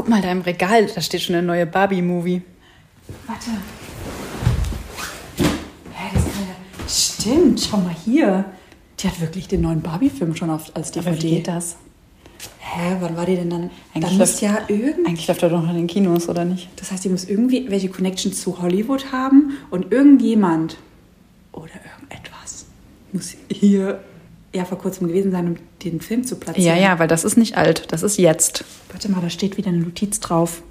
Guck mal da im Regal, da steht schon der neue Barbie-Movie. Warte. Hä, das kann ja... Stimmt, schau mal hier. Die hat wirklich den neuen Barbie-Film schon als DVD. Aber wie geht das? Hä, wann war die denn dann? Eigentlich läuft ja irgendwie... Eigentlich läuft er doch noch in den Kinos, oder nicht? Das heißt, die muss irgendwie welche Connection zu Hollywood haben und irgendjemand oder irgendetwas muss hier ja vor kurzem gewesen sein, um den Film zu platzieren. Ja, ja, weil das ist nicht alt, das ist jetzt. Warte mal, da steht wieder eine Notiz drauf.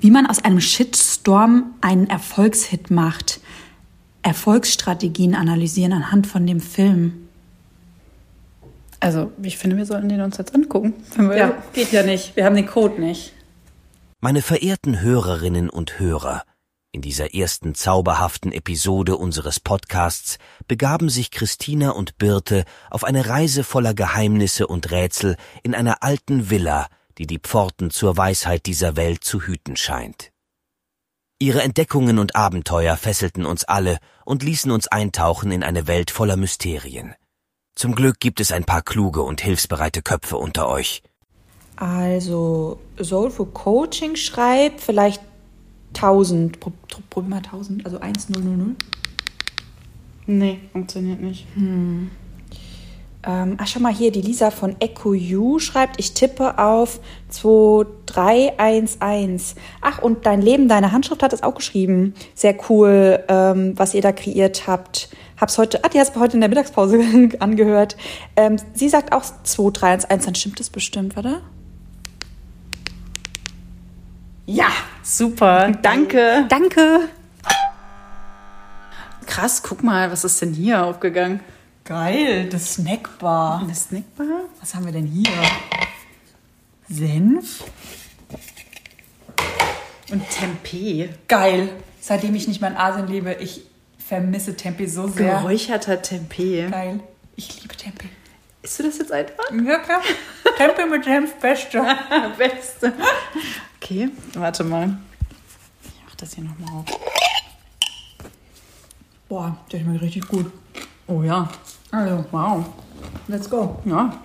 Wie man aus einem Shitstorm einen Erfolgshit macht. Erfolgsstrategien analysieren anhand von dem Film. Also, ich finde, wir sollten den uns jetzt angucken. Ja, geht ja nicht. Wir haben den Code nicht. Meine verehrten Hörerinnen und Hörer, in dieser ersten zauberhaften Episode unseres Podcasts begaben sich Christina und Birte auf eine Reise voller Geheimnisse und Rätsel in einer alten Villa, die Pforten zur Weisheit dieser Welt zu hüten scheint. Ihre Entdeckungen und Abenteuer fesselten uns alle und ließen uns eintauchen in eine Welt voller Mysterien. Zum Glück gibt es ein paar kluge und hilfsbereite Köpfe unter euch. Also, Soulful Coaching schreibt vielleicht 1000. Probier mal 1000, also 1000. Nee, funktioniert nicht. Schau mal hier, die Lisa von EcoU schreibt, ich tippe auf 2311. Ach, und Dein Leben, Deine Handschrift hat es auch geschrieben. Sehr cool, was ihr da kreiert habt. Hab's heute, die hast du heute in der Mittagspause angehört. Sie sagt auch 2311, dann stimmt das bestimmt, oder? Ja, super. Danke. Danke. Krass, guck mal, was ist denn hier aufgegangen? Geil, eine Snackbar. Eine Snackbar? Was haben wir denn hier? Senf. Und Tempeh. Geil. Seitdem ich nicht mehr in Asien lebe, ich vermisse Tempeh so sehr. Geräucherter Tempeh. Geil. Ich liebe Tempeh. Isst du das jetzt einfach? Ja, klar. Tempeh mit Senf, Beste. Beste. Okay, warte mal. Ich mach das hier nochmal auf. Boah, der schmeckt richtig gut. Oh ja. Also, wow. Let's go. Ja.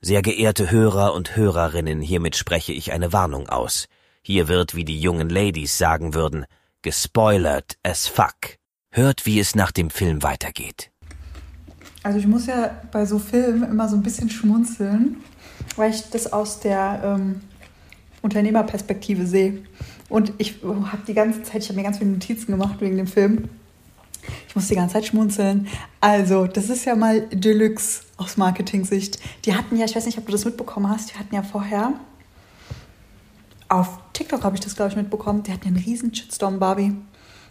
Sehr geehrte Hörer und Hörerinnen, hiermit spreche ich eine Warnung aus. Hier wird, wie die jungen Ladies sagen würden, gespoilert as fuck. Hört, wie es nach dem Film weitergeht. Also ich muss ja bei so Filmen immer so ein bisschen schmunzeln, weil ich das aus der Unternehmerperspektive sehe. Und ich habe mir ganz viele Notizen gemacht wegen dem Film. Ich muss die ganze Zeit schmunzeln. Also, das ist ja mal Deluxe aus Marketing-Sicht. Die hatten ja, ich weiß nicht, ob du das mitbekommen hast, die hatten ja vorher, auf TikTok habe ich das, glaube ich, mitbekommen, die hatten einen riesen Shitstorm, Barbie.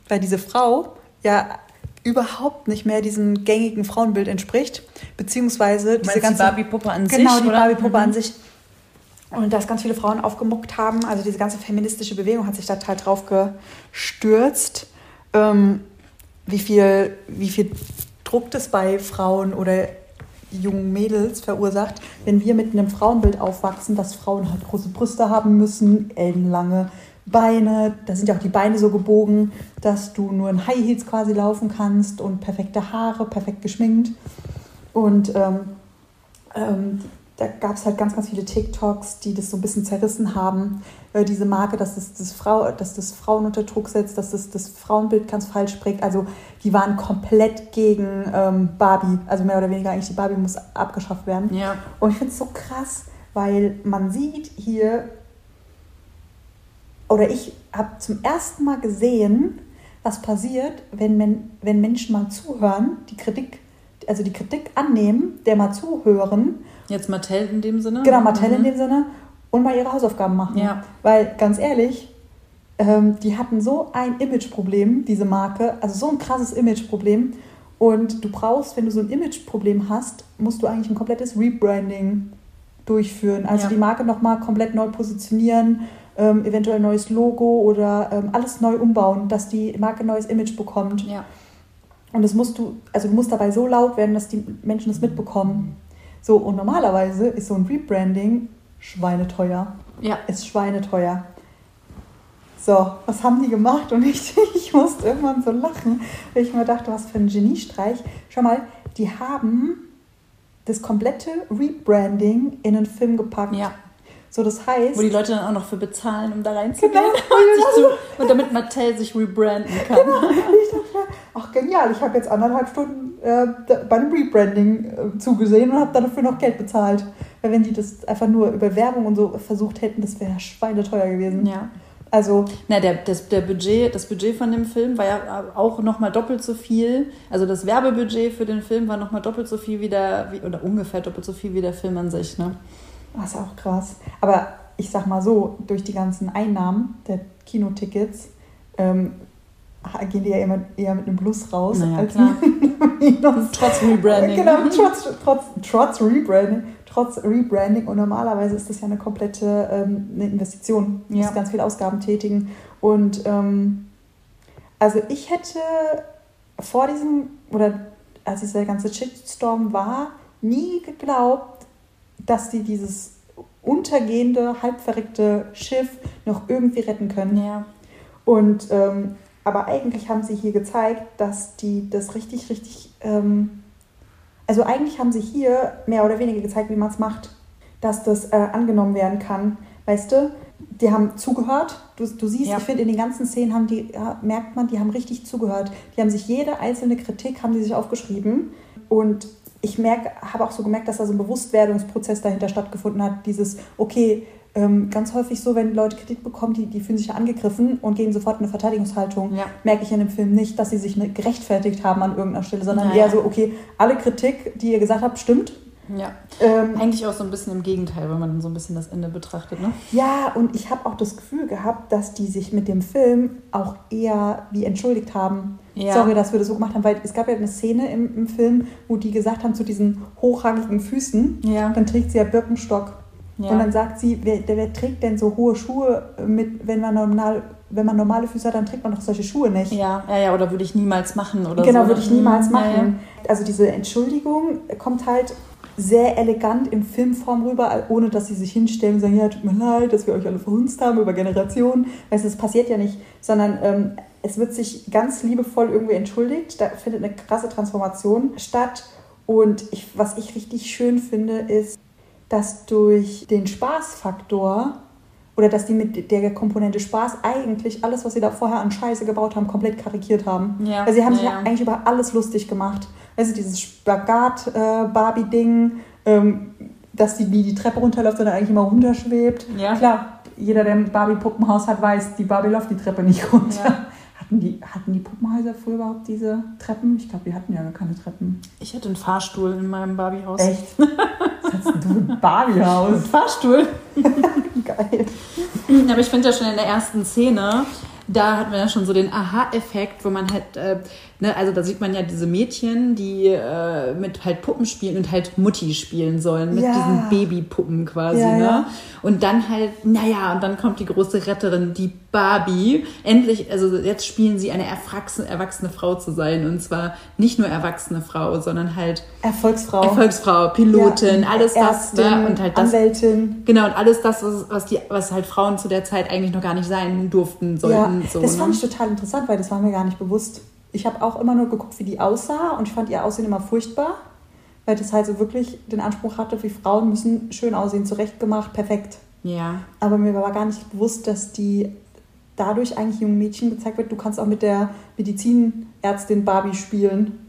Weil diese Frau ja überhaupt nicht mehr diesem gängigen Frauenbild entspricht. Beziehungsweise diese ganze... die Barbie-Puppe an sich? Genau, die Barbie-Puppe an sich. Und dass ganz viele Frauen aufgemuckt haben. Also diese ganze feministische Bewegung hat sich da halt drauf gestürzt. Wie viel Druck das bei Frauen oder jungen Mädels verursacht, wenn wir mit einem Frauenbild aufwachsen, dass Frauen halt große Brüste haben müssen, ellenlange Beine, da sind ja auch die Beine so gebogen, dass du nur in High Heels quasi laufen kannst und perfekte Haare, perfekt geschminkt. Und da gab es halt ganz, ganz viele TikToks, die das so ein bisschen zerrissen haben. Diese Marke, dass das Frauen unter Druck setzt, dass das Frauenbild ganz falsch prägt. Also die waren komplett gegen Barbie. Also mehr oder weniger eigentlich, die Barbie muss abgeschafft werden. Ja. Und ich finde es so krass, weil man sieht hier, oder ich habe zum ersten Mal gesehen, was passiert, wenn Menschen mal zuhören, die Kritik annehmen, der mal zuhören. Jetzt Mattel in dem Sinne? Genau, Mattel in dem Sinne. Und mal ihre Hausaufgaben machen. Ja. Weil, ganz ehrlich, die hatten so ein Imageproblem, diese Marke. Also so ein krasses Imageproblem. Und du brauchst, wenn du so ein Imageproblem hast, musst du eigentlich ein komplettes Rebranding durchführen. Also die Marke nochmal komplett neu positionieren, eventuell ein neues Logo oder alles neu umbauen, dass die Marke ein neues Image bekommt. Ja. Und das du musst dabei so laut werden, dass die Menschen das mitbekommen. So, und normalerweise ist so ein Rebranding schweineteuer. Ja. Ist schweineteuer. So, was haben die gemacht? Und ich musste irgendwann so lachen, weil ich mir dachte, was für ein Geniestreich. Schau mal, die haben das komplette Rebranding in einen Film gepackt. Ja. So, das heißt... Wo die Leute dann auch noch für bezahlen, um da reinzugehen. Genau. Und damit Mattel sich rebranden kann. Genau. Ich dachte, ach genial, ich habe jetzt 1,5 Stunden bei einem Rebranding zugesehen und habe dafür noch Geld bezahlt. Weil wenn die das einfach nur über Werbung und so versucht hätten, das wäre schweineteuer gewesen. Ja. Also... Na, das Budget von dem Film war ja auch nochmal doppelt so viel. Also das Werbebudget für den Film war nochmal doppelt so viel wie oder ungefähr doppelt so viel wie der Film an sich, ne? Das ist auch krass. Aber ich sag mal so, durch die ganzen Einnahmen der Kinotickets gehen die ja eher mit einem Plus raus. Naja, als klar. Trotz Rebranding. Genau, trotz Rebranding. Und normalerweise ist das ja eine komplette eine Investition. Du musst ganz viele Ausgaben tätigen. Und also ich hätte vor diesem, oder als dieser ganze Shitstorm war, nie geglaubt, dass die dieses untergehende, halbverrückte Schiff noch irgendwie retten können. Ja. Und aber eigentlich haben sie hier gezeigt, dass die das richtig, also eigentlich haben sie hier mehr oder weniger gezeigt, wie man es macht, dass das angenommen werden kann. Weißt du, die haben zugehört. Du siehst, ich finde, in den ganzen Szenen merkt man, die haben richtig zugehört. Die haben sich jede einzelne Kritik aufgeschrieben. Und ich habe auch so gemerkt, dass da so ein Bewusstwerdungsprozess dahinter stattgefunden hat. Dieses, okay, ganz häufig so, wenn Leute Kritik bekommen, die fühlen sich ja angegriffen und gehen sofort in eine Verteidigungshaltung. Ja. Merke ich in dem Film nicht, dass sie sich gerechtfertigt haben an irgendeiner Stelle, sondern eher so, okay, alle Kritik, die ihr gesagt habt, stimmt. Ja, eigentlich auch so ein bisschen im Gegenteil, wenn man so ein bisschen das Ende betrachtet, ne? Ja, und ich habe auch das Gefühl gehabt, dass die sich mit dem Film auch eher wie entschuldigt haben. Ja. Sorry, dass wir das so gemacht haben, weil es gab ja eine Szene im Film, wo die gesagt haben, zu diesen hochrangigen Füßen, dann trägt sie ja Birkenstock. Ja. Und dann sagt sie, wer trägt denn so hohe Schuhe, wenn man normale Füße hat, dann trägt man doch solche Schuhe nicht. Ja, oder würde ich niemals machen oder so. Genau, würde ich niemals machen. Ja. Also diese Entschuldigung kommt halt sehr elegant in Filmform rüber, ohne dass sie sich hinstellen und sagen, ja, tut mir leid, dass wir euch alle verhunzt haben über Generationen. Weißt du, das passiert ja nicht, sondern es wird sich ganz liebevoll irgendwie entschuldigt. Da findet eine krasse Transformation statt. Und was ich richtig schön finde, ist, dass durch den Spaßfaktor oder dass die mit der Komponente Spaß eigentlich alles, was sie da vorher an Scheiße gebaut haben, komplett karikiert haben. Ja. Also sie haben sich eigentlich über alles lustig gemacht. Also dieses Spagat-Barbie-Ding, dass die nie die Treppe runterläuft, sondern eigentlich immer runterschwebt. Ja. Klar, jeder, der ein Barbie-Puppenhaus hat, weiß, die Barbie läuft die Treppe nicht runter. Ja. Hatten die Puppenhäuser früher überhaupt diese Treppen? Ich glaube, die hatten ja gar keine Treppen. Ich hatte einen Fahrstuhl in meinem Barbie-Haus. Echt? Was hast du ein Barbie-Haus? Ein Fahrstuhl. Geil. Aber ich finde ja schon in der ersten Szene... Da hat man ja schon so den Aha-Effekt, wo man halt, also da sieht man ja diese Mädchen, die mit halt Puppen spielen und halt Mutti spielen sollen, mit diesen Babypuppen quasi, ne? Und dann halt, und dann kommt die große Retterin, die Barbie. Endlich, also jetzt spielen sie eine erwachsene Frau zu sein, und zwar nicht nur erwachsene Frau, sondern halt Erfolgsfrau, Pilotin, alles Ärztin, das, ne? Und halt das, Anwältin. Genau, und alles das, was halt Frauen zu der Zeit eigentlich noch gar nicht sein durften, sollten. Ja. So, das fand ich total interessant, weil das war mir gar nicht bewusst. Ich habe auch immer nur geguckt, wie die aussah, und ich fand ihr Aussehen immer furchtbar, weil das halt so wirklich den Anspruch hatte, wie Frauen müssen schön aussehen, zurechtgemacht, perfekt. Ja. Aber mir war gar nicht bewusst, dass die dadurch eigentlich jungen Mädchen gezeigt wird, du kannst auch mit der Medizinärztin Barbie spielen.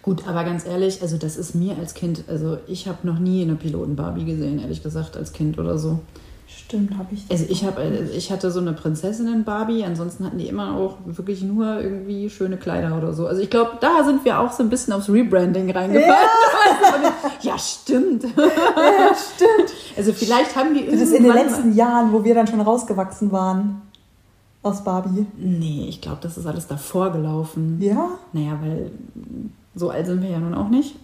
Gut, aber ganz ehrlich, also das ist mir als Kind, also ich habe noch nie eine Piloten-Barbie gesehen, ehrlich gesagt, als Kind oder so. Stimmt, habe ich. Also ich hatte so eine Prinzessin in Barbie, ansonsten hatten die immer auch wirklich nur irgendwie schöne Kleider oder so. Also ich glaube, da sind wir auch so ein bisschen aufs Rebranding reingefallen. Ja, stimmt. Ja, stimmt. Also vielleicht haben die... Das ist in den letzten Jahren, wo wir dann schon rausgewachsen waren aus Barbie. Nee, ich glaube, das ist alles davor gelaufen. Ja? Naja, weil so alt sind wir ja nun auch nicht.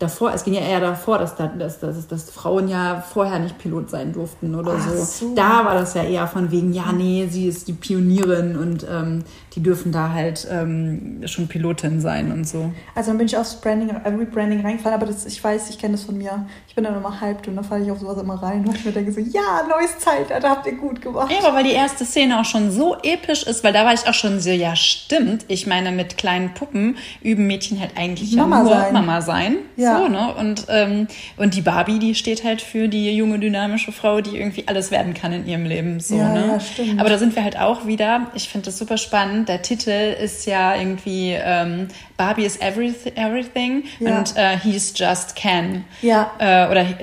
Davor, es ging ja eher davor, dass Frauen ja vorher nicht Pilot sein durften oder so. Da war das ja eher von wegen, sie ist die Pionierin und die dürfen da halt schon Pilotin sein und so. Also dann bin ich aufs Rebranding reingefallen, aber das, ich weiß, ich kenne das von mir. Ich bin dann immer hyped und dann falle ich auf sowas immer rein und ich mir denke so, neues Zeitalter, habt ihr gut gemacht. Ja, aber weil die erste Szene auch schon so episch ist, weil da war ich auch schon so, ja stimmt, ich meine, mit kleinen Puppen üben Mädchen halt eigentlich Mama nur sein. Mama sein. Ja. so, ne? Und die Barbie, die steht halt für die junge, dynamische Frau, die irgendwie alles werden kann in ihrem Leben, so, ja, ne? Ja, stimmt. Aber da sind wir halt auch wieder, ich finde das super spannend, der Titel ist ja irgendwie Barbie is everything ja. und he's just Ken. Ja. Oder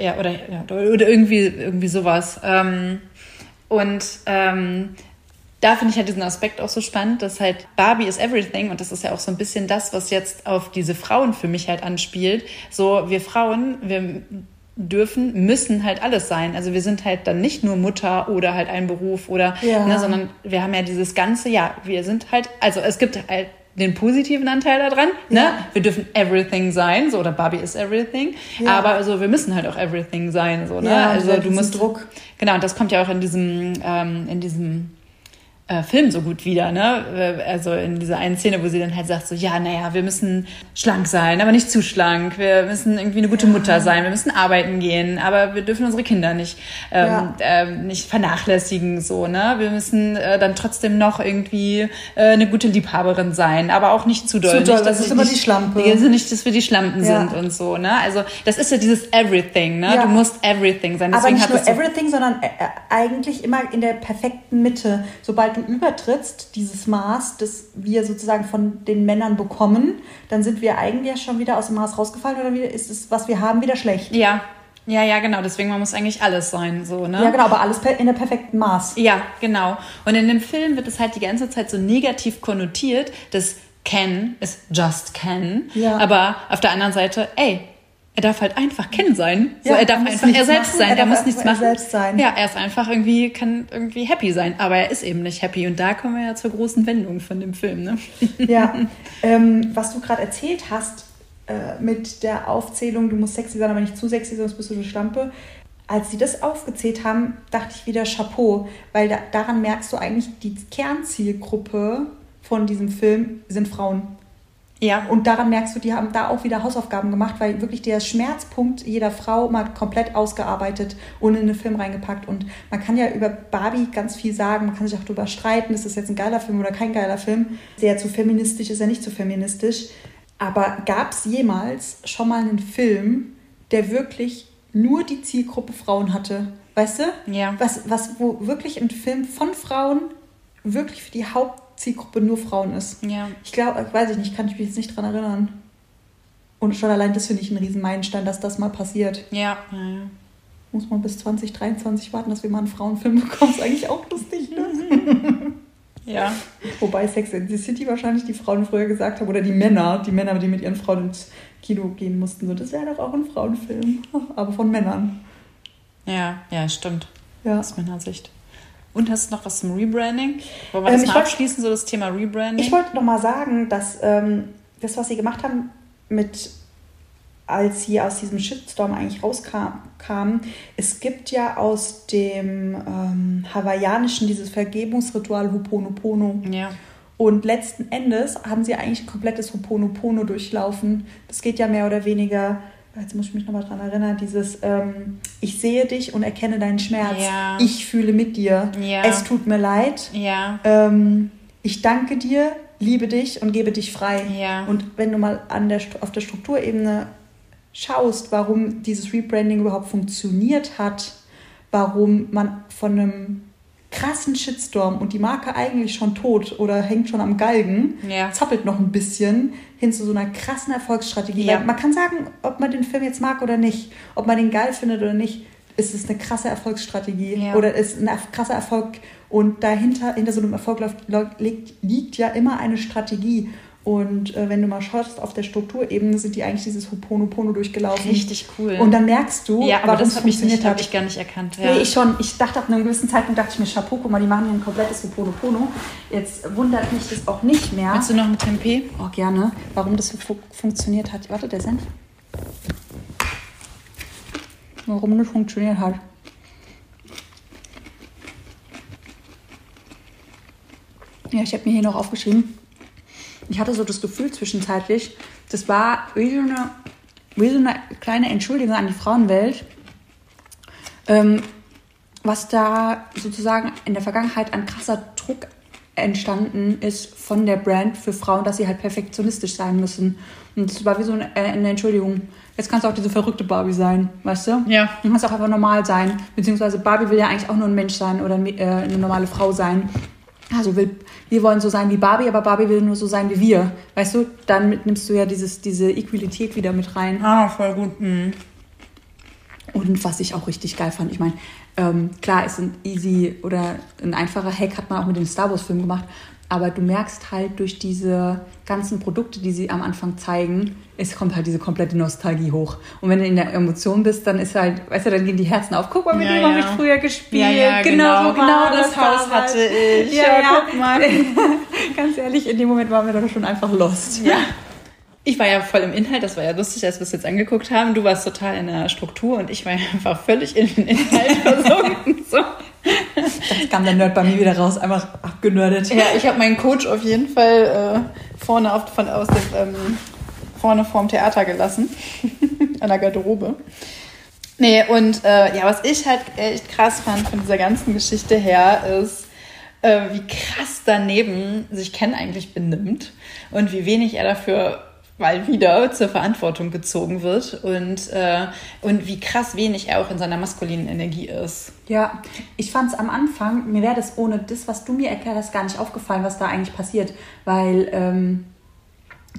irgendwie sowas. Da finde ich halt diesen Aspekt auch so spannend, dass halt Barbie is everything und das ist ja auch so ein bisschen das, was jetzt auf diese Frauen für mich halt anspielt. So, wir Frauen, wir müssen halt alles sein. Also wir sind halt dann nicht nur Mutter oder halt ein Beruf oder, ja. ne, sondern wir haben ja dieses ganze, ja, wir sind halt, also es gibt halt den positiven Anteil daran, ne? Ja. Wir dürfen everything sein, so, oder Barbie is everything, ja. aber also wir müssen halt auch everything sein, so, ne? Ja, also du musst Druck. Genau, und das kommt ja auch in diesem Film so gut wieder, ne? Also in dieser einen Szene, wo sie dann halt sagt so, ja, naja, wir müssen schlank sein, aber nicht zu schlank. Wir müssen irgendwie eine gute Mutter sein. Wir müssen arbeiten gehen, aber wir dürfen unsere Kinder nicht vernachlässigen, so, ne? Wir müssen dann trotzdem noch irgendwie eine gute Liebhaberin sein, aber auch nicht zu doll. Zu doll, nicht, das ist immer die Schlampe. Nicht, dass wir die Schlampen sind und so, ne? Also das ist ja dieses Everything, ne? Ja. Du musst Everything sein. Deswegen aber nicht nur Everything, sondern eigentlich immer in der perfekten Mitte. Sobald du übertrittst, dieses Maß, das wir sozusagen von den Männern bekommen, dann sind wir eigentlich schon wieder aus dem Maß rausgefallen oder ist es, was wir haben, wieder schlecht. Ja, genau. Deswegen, man muss eigentlich alles sein, so, ne? Ja, genau, aber alles in der perfekten Maß. Ja, genau. Und in dem Film wird es halt die ganze Zeit so negativ konnotiert, dass Ken ist just Ken, ja. aber auf der anderen Seite, ey, er darf halt einfach Ken sein. So, ja, er darf einfach er selbst sein. Er muss nichts machen. Ja, er ist einfach irgendwie, kann irgendwie happy sein. Aber er ist eben nicht happy. Und da kommen wir ja zur großen Wendung von dem Film, ne? Ja. Was du gerade erzählt hast mit der Aufzählung, du musst sexy sein, aber nicht zu sexy, sonst bist du eine Schlampe. Als sie das aufgezählt haben, dachte ich wieder Chapeau. Weil daran merkst du eigentlich, die Kernzielgruppe von diesem Film sind Frauen. Ja. Und daran merkst du, die haben da auch wieder Hausaufgaben gemacht, weil wirklich der Schmerzpunkt jeder Frau mal komplett ausgearbeitet und in den Film reingepackt. Und man kann ja über Barbie ganz viel sagen, man kann sich auch darüber streiten, ist das jetzt ein geiler Film oder kein geiler Film. Ist er zu feministisch, ist er nicht zu feministisch. Aber gab es jemals schon mal einen Film, der wirklich nur die Zielgruppe Frauen hatte? Weißt du? Ja. Wo wirklich ein Film von Frauen wirklich für die Hauptzielgruppe nur Frauen ist. Ja. Ich glaube, weiß ich nicht, kann ich mich jetzt nicht dran erinnern. Und schon allein das finde ich einen riesen Meilenstein, dass das mal passiert. Ja. Muss man bis 2023 warten, dass wir mal einen Frauenfilm bekommen. Ist eigentlich auch lustig, ne? Ja. Wobei Sex in the City wahrscheinlich die Frauen früher gesagt haben, oder die Männer, die mit ihren Frauen ins Kino gehen mussten. So, das wäre doch auch ein Frauenfilm, aber von Männern. Ja, stimmt. Ja. Aus Männersicht. Und hast du noch was zum Rebranding? Wollen wir das mal abschließen, so das Thema Rebranding? Ich wollte noch mal sagen, dass das, was sie gemacht haben, als sie aus diesem Shitstorm eigentlich rauskamen, es gibt ja aus dem Hawaiianischen dieses Vergebungsritual Ho'oponopono. Ja. Und letzten Endes haben sie eigentlich ein komplettes Ho'oponopono durchlaufen. Das geht ja mehr oder weniger... Jetzt muss ich mich nochmal dran erinnern, dieses ich sehe dich und erkenne deinen Schmerz. Ja. Ich fühle mit dir. Ja. Es tut mir leid. Ja. Ich danke dir, liebe dich und gebe dich frei. Ja. Und wenn du mal auf der Strukturebene schaust, warum dieses Rebranding überhaupt funktioniert hat, warum man von einem krassen Shitstorm und die Marke eigentlich schon tot oder hängt schon am Galgen, zappelt noch ein bisschen hin zu so einer krassen Erfolgsstrategie. Ja. Man kann sagen, ob man den Film jetzt mag oder nicht, ob man den geil findet oder nicht, ist es eine krasse Erfolgsstrategie oder ist ein krasser Erfolg und dahinter, hinter so einem Erfolg liegt ja immer eine Strategie. Und wenn du mal schaust, auf der Strukturebene sind die eigentlich dieses Ho'oponopono durchgelaufen. Richtig cool. Und dann merkst du, aber das funktioniert hat. Das habe ich gar nicht erkannt. Ja. Nee, ich schon. Ich dachte, ab einem gewissen Zeitpunkt dachte ich mir, Chapeau, guck mal, die machen hier ein komplettes Ho'oponopono. Jetzt wundert mich das auch nicht mehr. Willst du noch ein Tempeh? Oh, gerne. Warum das funktioniert hat. Warte, der Senf. Warum das funktioniert hat. Ja, ich habe mir hier noch aufgeschrieben. Ich hatte so das Gefühl zwischenzeitlich, das war wie so eine kleine Entschuldigung an die Frauenwelt, was da sozusagen in der Vergangenheit an krasser Druck entstanden ist von der Brand für Frauen, dass sie halt perfektionistisch sein müssen. Und das war wie so eine Entschuldigung. Jetzt kannst du auch diese verrückte Barbie sein, weißt du? Ja. Du kannst auch einfach normal sein. Beziehungsweise Barbie will ja eigentlich auch nur ein Mensch sein oder eine normale Frau sein. Also wir wollen so sein wie Barbie, aber Barbie will nur so sein wie wir. Weißt du, dann nimmst du ja diese Equalität wieder mit rein. Ah, voll gut. Mhm. Und was ich auch richtig geil fand, ich meine, klar, es ist ein easy oder ein einfacher Hack, hat man auch mit dem Star Wars Film gemacht, aber du merkst halt durch diese ganzen Produkte, die sie am Anfang zeigen, es kommt halt diese komplette Nostalgie hoch. Und wenn du in der Emotion bist, dann ist halt, weißt du, dann gehen die Herzen auf. Guck mal, mit dem habe ich früher gespielt. Ja, genau, das Haus hatte ich. Ja, guck mal. Ganz ehrlich, in dem Moment waren wir doch schon einfach lost. Ja. Ich war ja voll im Inhalt, das war ja lustig, als wir es jetzt angeguckt haben. Du warst total in der Struktur und ich war einfach völlig in den Inhalt versunken. So. Das kam der Nerd bei mir wieder raus, einfach abgenördet. Ja, ich habe meinen Coach auf jeden Fall vorne vorm Theater gelassen, an der Garderobe. Nee, und was ich halt echt krass fand von dieser ganzen Geschichte her ist, wie krass daneben sich Ken eigentlich benimmt und wie wenig er dafür mal wieder zur Verantwortung gezogen wird und wie krass wenig er auch in seiner maskulinen Energie ist. Ja, ich fand es am Anfang, mir wäre das ohne das, was du mir erklärt hast, gar nicht aufgefallen, was da eigentlich passiert, weil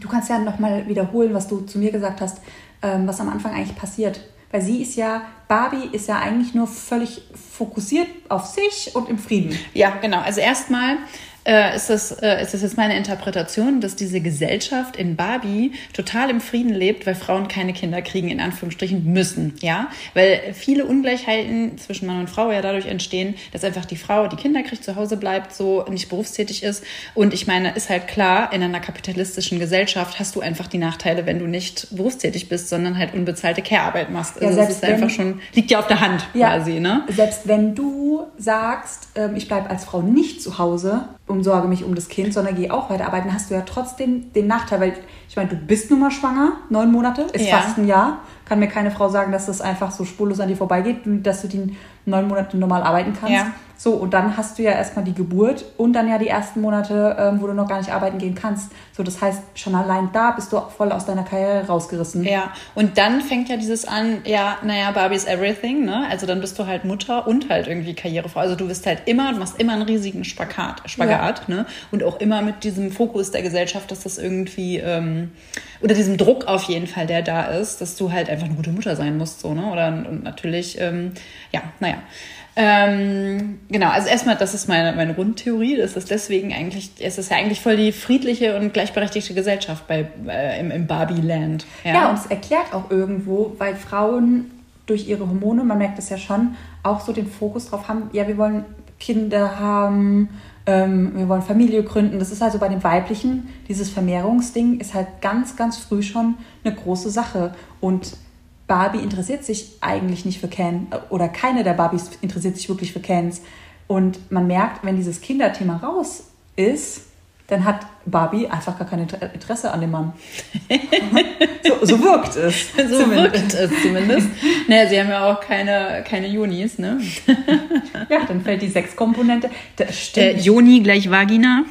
du kannst ja nochmal wiederholen, was du zu mir gesagt hast, was am Anfang eigentlich passiert. Weil Barbie ist ja eigentlich nur völlig fokussiert auf sich und im Frieden. Ja, genau. Also erstmal ist das jetzt meine Interpretation, dass diese Gesellschaft in Barbie total im Frieden lebt, weil Frauen keine Kinder kriegen, in Anführungsstrichen müssen, ja? Weil viele Ungleichheiten zwischen Mann und Frau ja dadurch entstehen, dass einfach die Frau, die Kinder kriegt, zu Hause bleibt, so nicht berufstätig ist. Und ich meine, ist halt klar, in einer kapitalistischen Gesellschaft hast du einfach die Nachteile, wenn du nicht berufstätig bist, sondern halt unbezahlte Care-Arbeit machst. Also ja, das ist einfach schon, liegt ja auf der Hand quasi, ne? Selbst wenn du sagst, ich bleibe als Frau nicht zu Hause, umsorge mich um das Kind, sondern gehe auch weiterarbeiten, hast du ja trotzdem den Nachteil, weil ich meine, du bist nun mal schwanger, 9 Monate, ist fast ein Jahr, kann mir keine Frau sagen, dass das einfach so spurlos an dir vorbeigeht, dass du die 9 Monate normal arbeiten kannst. Ja. So, und dann hast du ja erstmal die Geburt und dann ja die ersten Monate, wo du noch gar nicht arbeiten gehen kannst. So, das heißt, schon allein da bist du voll aus deiner Karriere rausgerissen. Ja, und dann fängt ja dieses an, Barbie's everything, ne? Also dann bist du halt Mutter und halt irgendwie Karrierefrau. Also du bist halt immer, du machst immer einen riesigen Spagat, ne? Und auch immer mit diesem Fokus der Gesellschaft, dass das irgendwie, oder diesem Druck auf jeden Fall, der da ist, dass du halt einfach eine gute Mutter sein musst, so, ne? Oder, und natürlich, genau, also erstmal, das ist meine Grundtheorie, dass das deswegen eigentlich, es ist ja eigentlich voll die friedliche und gleichberechtigte Gesellschaft im Barbie-Land. Ja. Ja, und es erklärt auch irgendwo, weil Frauen durch ihre Hormone, man merkt das ja schon, auch so den Fokus drauf haben, ja, wir wollen Kinder haben, wir wollen Familie gründen. Das ist also bei dem Weiblichen, dieses Vermehrungsding ist halt ganz, ganz früh schon eine große Sache. Und Barbie interessiert sich eigentlich nicht für Ken oder keine der Barbies interessiert sich wirklich für Kens. Und man merkt, wenn dieses Kinderthema raus ist, dann hat Barbie einfach gar kein Interesse an dem Mann. So wirkt es. So wirkt es zumindest. Naja, sie haben ja auch keine Jonis, ne? Ja, dann fällt die Sexkomponente. Joni gleich Vagina.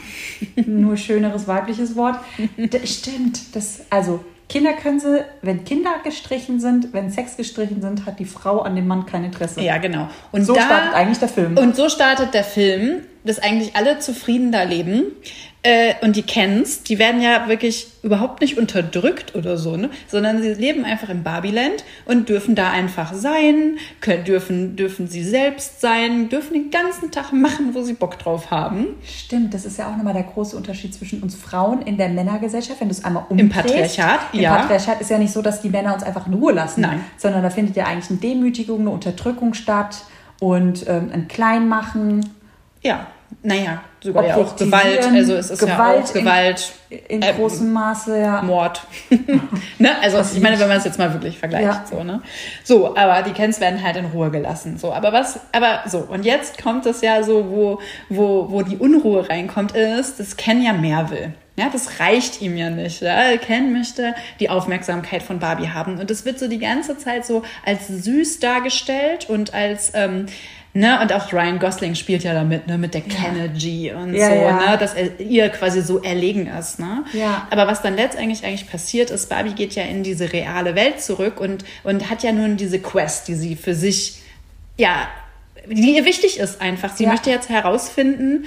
Nur schöneres weibliches Wort. Stimmt. Kinder können sie, wenn Kinder gestrichen sind, wenn Sex gestrichen sind, hat die Frau an dem Mann kein Interesse. Ja, genau. Und so startet eigentlich der Film. Und so startet der Film, dass eigentlich alle zufrieden da leben. Und die Kens, die werden ja wirklich überhaupt nicht unterdrückt oder so, ne? Sondern sie leben einfach im Barbieland und dürfen da einfach sein, dürfen sie selbst sein, dürfen den ganzen Tag machen, wo sie Bock drauf haben. Stimmt, das ist ja auch nochmal der große Unterschied zwischen uns Frauen in der Männergesellschaft, wenn du es einmal umdrehst. Im Patriarchat ist ja nicht so, dass die Männer uns einfach in Ruhe lassen. Nein. Sondern da findet ja eigentlich eine Demütigung, eine Unterdrückung statt und ein Kleinmachen. Ja, sogar ja auch Gewalt, also es ist Gewalt ja auch Gewalt. In großem Maße, ja. Mord. Ne? Also ich meine, wenn man es jetzt mal wirklich vergleicht. Ja. So, ne? So, aber die Kens werden halt in Ruhe gelassen. So, und jetzt kommt es ja so, wo die Unruhe reinkommt, ist, dass Ken ja mehr will. Ja, das reicht ihm ja nicht. Ja? Ken möchte die Aufmerksamkeit von Barbie haben. Und das wird so die ganze Zeit so als süß dargestellt und als Ne? Und auch Ryan Gosling spielt ja damit, ne? Mit der Kennedy und ja, so, ja. Ne? Dass er ihr quasi so erlegen ist. Ne? Ja. Aber was dann letztendlich eigentlich passiert ist, Barbie geht ja in diese reale Welt zurück und hat ja nun diese Quest, die sie für sich, ja, die ihr wichtig ist einfach. Sie möchte jetzt herausfinden,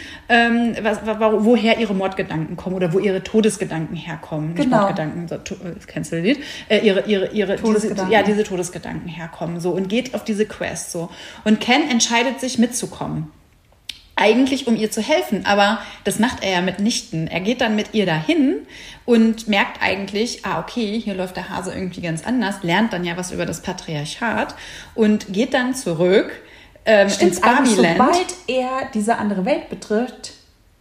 woher ihre Mordgedanken kommen oder wo ihre Todesgedanken herkommen. Genau. Nicht Mordgedanken, kennst du das Lied? Ihre Todesgedanken. Diese Todesgedanken herkommen. So, und geht auf diese Quest. So. Und Ken entscheidet sich, mitzukommen. Eigentlich, um ihr zu helfen, aber das macht er ja mitnichten. Er geht dann mit ihr dahin und merkt eigentlich, okay, hier läuft der Hase irgendwie ganz anders, lernt dann ja was über das Patriarchat und geht dann zurück ins Barbieland. Sobald er diese andere Welt betrifft,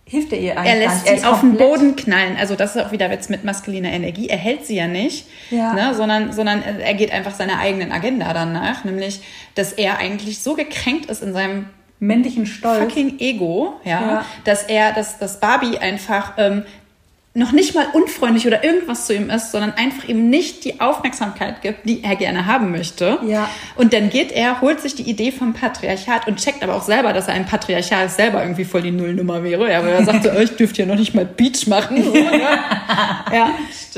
hilft er ihr eigentlich. Er lässt sie auf den Boden knallen. Also das ist auch wieder jetzt mit maskuliner Energie. Er hält sie ja nicht, ne, sondern er geht einfach seiner eigenen Agenda danach. Nämlich, dass er eigentlich so gekränkt ist in seinem männlichen Stolz, fucking Ego, dass er, dass Barbie einfach noch nicht mal unfreundlich oder irgendwas zu ihm ist, sondern einfach ihm nicht die Aufmerksamkeit gibt, die er gerne haben möchte. Ja. Und dann geht er, holt sich die Idee vom Patriarchat und checkt aber auch selber, dass er ein Patriarchat selber irgendwie voll die Nullnummer wäre. Ja, weil er sagt so, ich dürfte ja noch nicht mal Beach machen. So, ne? Ja.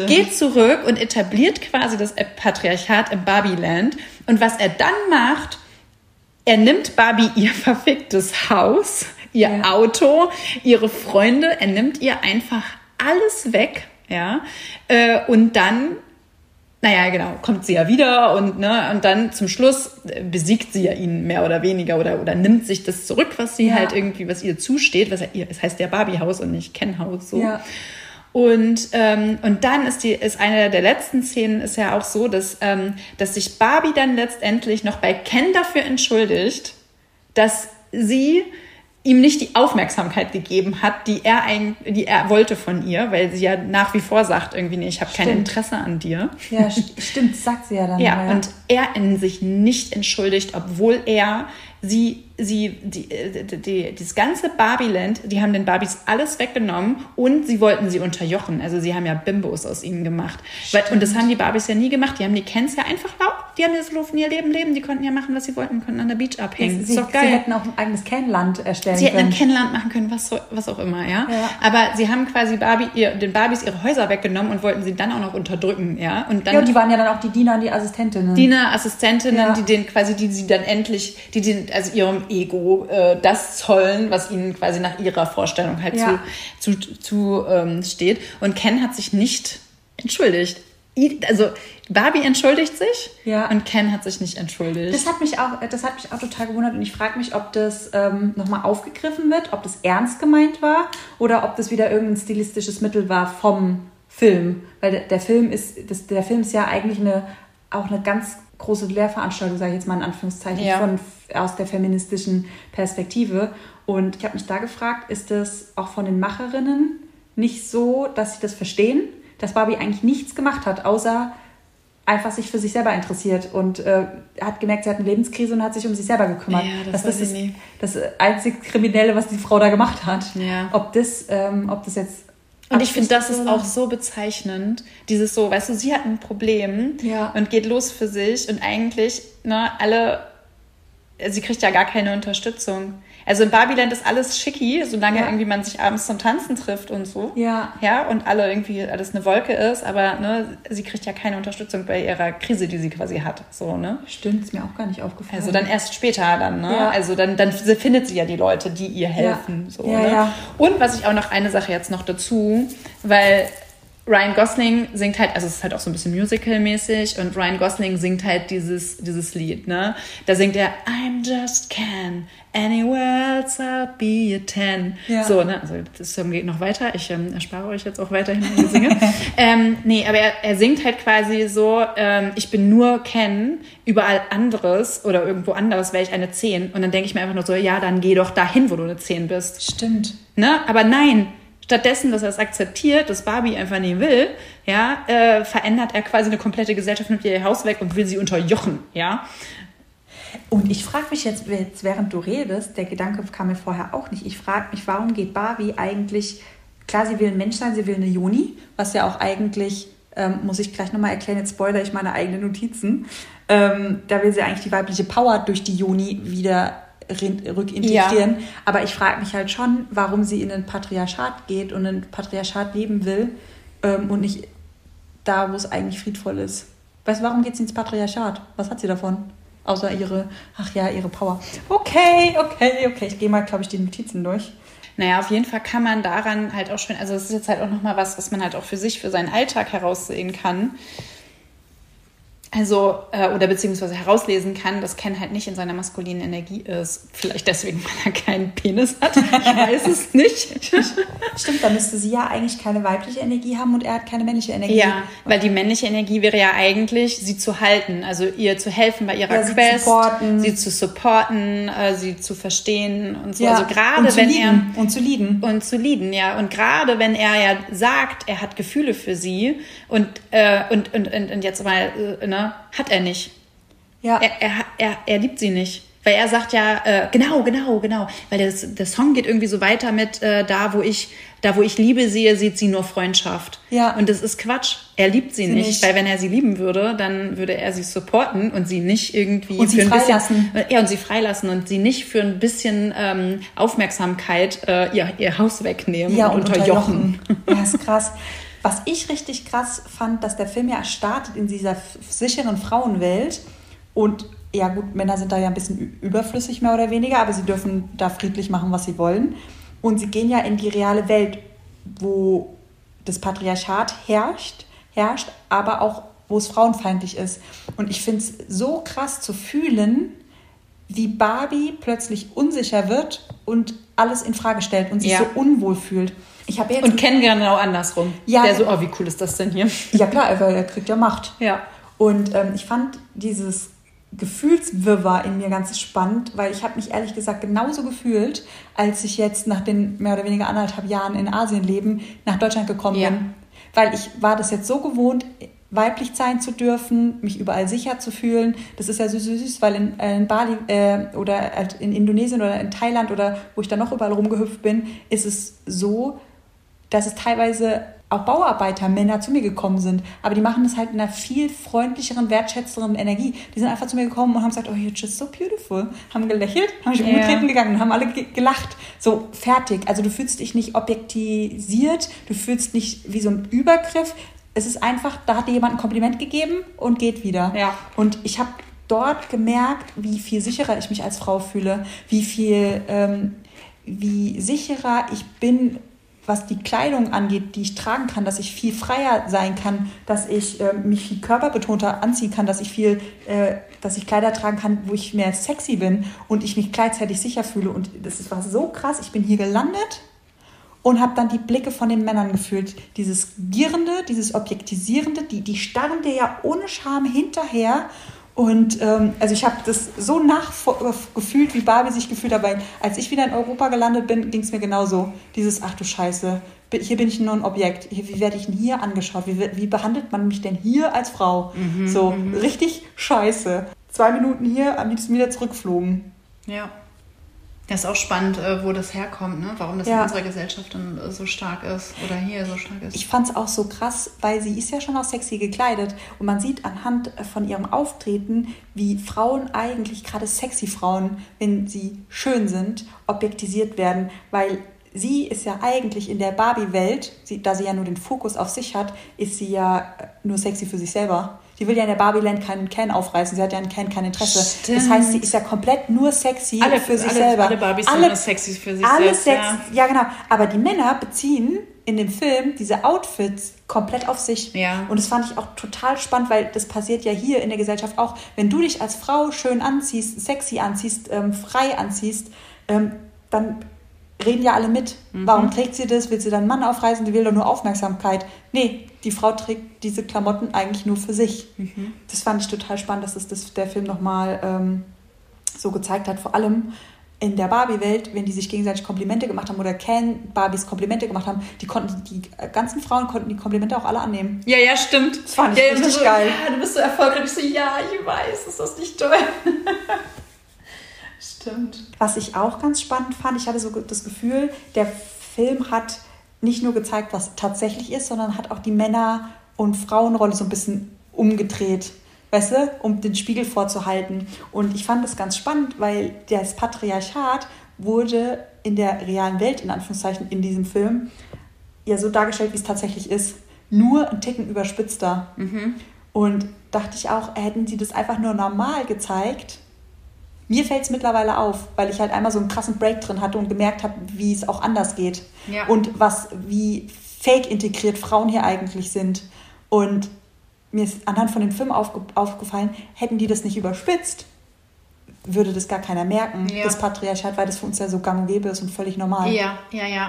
Geht zurück und etabliert quasi das Patriarchat im Barbieland. Und was er dann macht, er nimmt Barbie ihr verficktes Haus, ihr Auto, ihre Freunde, er nimmt ihr einfach alles weg, und dann, kommt sie ja wieder und dann zum Schluss besiegt sie ja ihn mehr oder weniger oder nimmt sich das zurück, was sie halt irgendwie, was ihr zusteht, es heißt ja Barbie-Haus und nicht Ken-Haus, so. Ja. Und dann ist eine der letzten Szenen ist ja auch so, dass sich Barbie dann letztendlich noch bei Ken dafür entschuldigt, dass sie ihm nicht die Aufmerksamkeit gegeben hat, die er wollte von ihr, weil sie ja nach wie vor sagt irgendwie, nee, ich habe kein Interesse an dir. Ja, stimmt, sagt sie ja dann. Ja, und er in sich nicht entschuldigt, obwohl er das ganze Barbieland, die haben den Barbies alles weggenommen und sie wollten sie unterjochen. Also sie haben ja Bimbos aus ihnen gemacht. Und das haben die Barbies ja nie gemacht. Die haben die Kens ja einfach die haben das Luft in ihr Leben. Die konnten ja machen, was sie wollten, konnten an der Beach abhängen. Das ist doch geil. Sie hätten auch ein eigenes Kenland erstellen können. Sie hätten ein Kenland machen können, was auch immer, ja. Aber sie haben quasi den Barbies ihre Häuser weggenommen und wollten sie dann auch noch unterdrücken, ja. Und dann, die waren ja dann auch die Diener und die Assistentinnen. Die denen quasi, die sie dann endlich, also ihrem Ego das zollen, was ihnen quasi nach ihrer Vorstellung halt steht. Und Ken hat sich nicht entschuldigt. Also Barbie entschuldigt sich und Ken hat sich nicht entschuldigt. Das hat mich auch total gewundert und ich frage mich, ob das nochmal aufgegriffen wird, ob das ernst gemeint war oder ob das wieder irgendein stilistisches Mittel war vom Film. Weil der Film ist ja eigentlich auch eine ganz große Lehrveranstaltung, sage ich jetzt mal in Anführungszeichen, aus der feministischen Perspektive. Und ich habe mich da gefragt, ist das auch von den Macherinnen nicht so, dass sie das verstehen, dass Barbie eigentlich nichts gemacht hat, außer einfach sich für sich selber interessiert und hat gemerkt, sie hat eine Lebenskrise und hat sich um sich selber gekümmert. Ja, das einzig Kriminelle, was die Frau da gemacht hat. Ja. Ob das jetzt... Und ich finde, das ist auch so bezeichnend, dieses so, weißt du, sie hat ein Problem und geht los für sich und eigentlich, sie kriegt ja gar keine Unterstützung. Also in Barbieland ist alles schicki, solange irgendwie man sich abends zum Tanzen trifft und so. Ja. Ja, und alle irgendwie, alles eine Wolke ist, aber sie kriegt ja keine Unterstützung bei ihrer Krise, die sie quasi hat, so, ne? Stimmt, ist mir auch gar nicht aufgefallen. Also dann erst später dann, ne? Ja. Also dann findet sie ja die Leute, die ihr helfen, so, ne? Ja. Und was ich auch noch eine Sache jetzt noch dazu, weil Ryan Gosling singt halt, also es ist halt auch so ein bisschen musical-mäßig und Ryan Gosling singt halt dieses Lied, ne? Da singt er I'm just Ken, anywhere else I'll be a 10. Ja. So, ne? Also das Song geht noch weiter. Ich erspare euch jetzt auch weiterhin die Singe. Aber er singt halt quasi so, ich bin nur Ken, überall anderes oder irgendwo anders wäre ich eine 10. Und dann denke ich mir einfach nur so, ja, dann geh doch dahin, wo du eine 10 bist. Stimmt. Ne? Aber nein. Stattdessen, dass er es akzeptiert, dass Barbie einfach nie will, verändert er quasi eine komplette Gesellschaft, nimmt ihr Haus weg und will sie unterjochen, ja. Und ich frage mich jetzt, während du redest, der Gedanke kam mir vorher auch nicht, ich frage mich, warum geht Barbie eigentlich, klar, sie will ein Mensch sein, sie will eine Joni, was ja auch eigentlich, muss ich gleich nochmal erklären, jetzt spoilere ich meine eigenen Notizen, da will sie eigentlich die weibliche Power durch die Joni wieder rückintegrieren. Ja. Aber ich frage mich halt schon, warum sie in ein Patriarchat geht und in ein Patriarchat leben will und nicht da, wo es eigentlich friedvoll ist. Weißt du, warum geht sie ins Patriarchat? Was hat sie davon? Außer ihre Power. Okay. Ich gehe mal, glaube ich, die Notizen durch. Naja, auf jeden Fall kann man daran halt auch schön, also es ist jetzt halt auch nochmal was man halt auch für sich, für seinen Alltag heraussehen kann. Also, oder beziehungsweise herauslesen kann, dass Ken halt nicht in seiner maskulinen Energie ist. Vielleicht deswegen, weil er keinen Penis hat. Ich weiß es nicht. Stimmt, da müsste sie ja eigentlich keine weibliche Energie haben und er hat keine männliche Energie. Ja, weil die männliche Energie wäre ja eigentlich, sie zu halten, also ihr zu helfen bei ihrer Quest, sie zu supporten, sie zu verstehen und so. Ja, also gerade wenn lieben. Er... Und zu lieben, ja. Und gerade wenn er ja sagt, er hat Gefühle für sie und jetzt mal... hat er nicht. Ja. Er liebt sie nicht. Weil er sagt ja, genau. Weil der Song geht irgendwie so weiter mit da, wo ich Liebe sehe, sieht sie nur Freundschaft. Ja. Und das ist Quatsch. Er liebt sie nicht. Weil wenn er sie lieben würde, dann würde er sie supporten und sie nicht irgendwie... Und sie freilassen. Und sie freilassen und sie nicht für ein bisschen Aufmerksamkeit ihr Haus wegnehmen und unterjochen. Ja, ist krass. Was ich richtig krass fand, dass der Film ja startet in dieser sicheren Frauenwelt und ja gut, Männer sind da ja ein bisschen überflüssig mehr oder weniger, aber sie dürfen da friedlich machen, was sie wollen und sie gehen ja in die reale Welt, wo das Patriarchat herrscht, aber auch wo es frauenfeindlich ist und ich finde es so krass zu fühlen, wie Barbie plötzlich unsicher wird und alles in Frage stellt und sich so unwohl fühlt. Und Ken genau andersrum. Ja, der so, wie cool ist das denn hier? Ja klar, weil er kriegt ja Macht. Ja. Und ich fand dieses Gefühlswirrwarr in mir ganz spannend, weil ich habe mich ehrlich gesagt genauso gefühlt, als ich jetzt nach den mehr oder weniger 1,5 Jahren in Asien leben, nach Deutschland gekommen bin. Weil ich war das jetzt so gewohnt, weiblich sein zu dürfen, mich überall sicher zu fühlen. Das ist ja süß, weil in Bali oder in Indonesien oder in Thailand oder wo ich dann noch überall rumgehüpft bin, ist es so, dass es teilweise auch Bauarbeiter, Männer zu mir gekommen sind. Aber die machen das halt in einer viel freundlicheren, wertschätzenderen Energie. Die sind einfach zu mir gekommen und haben gesagt, oh, you're just so beautiful. Haben gelächelt, haben sich umgetreten gegangen und haben alle gelacht. So, fertig. Also du fühlst dich nicht objektisiert, du fühlst nicht wie so ein Übergriff. Es ist einfach, da hat dir jemand ein Kompliment gegeben und geht wieder. Ja. Und ich habe dort gemerkt, wie viel sicherer ich mich als Frau fühle, wie sicherer ich bin, was die Kleidung angeht, die ich tragen kann, dass ich viel freier sein kann, dass ich mich viel körperbetonter anziehen kann, dass ich Kleider tragen kann, wo ich mehr sexy bin und ich mich gleichzeitig sicher fühle. Und das war so krass. Ich bin hier gelandet und habe dann die Blicke von den Männern gefühlt. Dieses Gierende, dieses Objektisierende, die starren dir ja ohne Scham hinterher. Und also ich habe das so nachgefühlt, wie Barbie sich gefühlt hat, weil als ich wieder in Europa gelandet bin, ging es mir genauso. Dieses, ach du Scheiße, hier bin ich nur ein Objekt. Wie werde ich denn hier angeschaut? Wie behandelt man mich denn hier als Frau? Mhm, so richtig scheiße. 2 Minuten hier, am liebsten wieder zurückgeflogen. Ja, das ist auch spannend, wo das herkommt, ne? Warum das in unserer Gesellschaft dann so stark ist oder hier so stark ist. Ich fand es auch so krass, weil sie ist ja schon auch sexy gekleidet und man sieht anhand von ihrem Auftreten, wie Frauen eigentlich, gerade sexy Frauen, wenn sie schön sind, objektisiert werden, weil sie ist ja eigentlich in der Barbie-Welt, da sie ja nur den Fokus auf sich hat, ist sie ja nur sexy für sich selber. Die will ja in der Barbie-Land keinen Ken aufreißen. Sie hat ja an Ken kein Interesse. Stimmt. Das heißt, sie ist ja komplett nur sexy für sich selber. Alle Barbies sind nur sexy für sich selbst. Ja, genau. Aber die Männer beziehen in dem Film diese Outfits komplett auf sich. Ja. Und das fand ich auch total spannend, weil das passiert ja hier in der Gesellschaft auch. Wenn du dich als Frau schön anziehst, sexy anziehst, frei anziehst, dann reden ja alle mit. Mhm. Warum trägt sie das? Will sie dann einen Mann aufreißen? Die will doch nur Aufmerksamkeit. Nee, die Frau trägt diese Klamotten eigentlich nur für sich. Mhm. Das fand ich total spannend, dass der Film nochmal so gezeigt hat. Vor allem in der Barbie-Welt, wenn die sich gegenseitig Komplimente gemacht haben oder Ken Barbies Komplimente gemacht haben, die ganzen Frauen konnten die Komplimente auch alle annehmen. Ja, ja, stimmt. Das fand ich richtig geil. Ja, du bist so erfolgreich. Ich so, ja, ich weiß, ist das nicht toll? Stimmt. Was ich auch ganz spannend fand, ich hatte so das Gefühl, der Film hat nicht nur gezeigt, was tatsächlich ist, sondern hat auch die Männer- und Frauenrolle so ein bisschen umgedreht. weißt du, um den Spiegel vorzuhalten. Und ich fand das ganz spannend, weil das Patriarchat wurde in der realen Welt, in Anführungszeichen, in diesem Film, ja so dargestellt, wie es tatsächlich ist. Nur ein Ticken überspitzter. Mhm. Und dachte ich auch, hätten sie das einfach nur normal gezeigt. Mir fällt es mittlerweile auf, weil ich halt einmal so einen krassen Break drin hatte und gemerkt habe, wie es auch anders geht. Ja. Und wie fake integriert Frauen hier eigentlich sind. Und mir ist anhand von dem Film aufgefallen, hätten die das nicht überspitzt, würde das gar keiner merken, ja. Das Patriarchat, weil das für uns ja so gang und gäbe ist und völlig normal. Ja,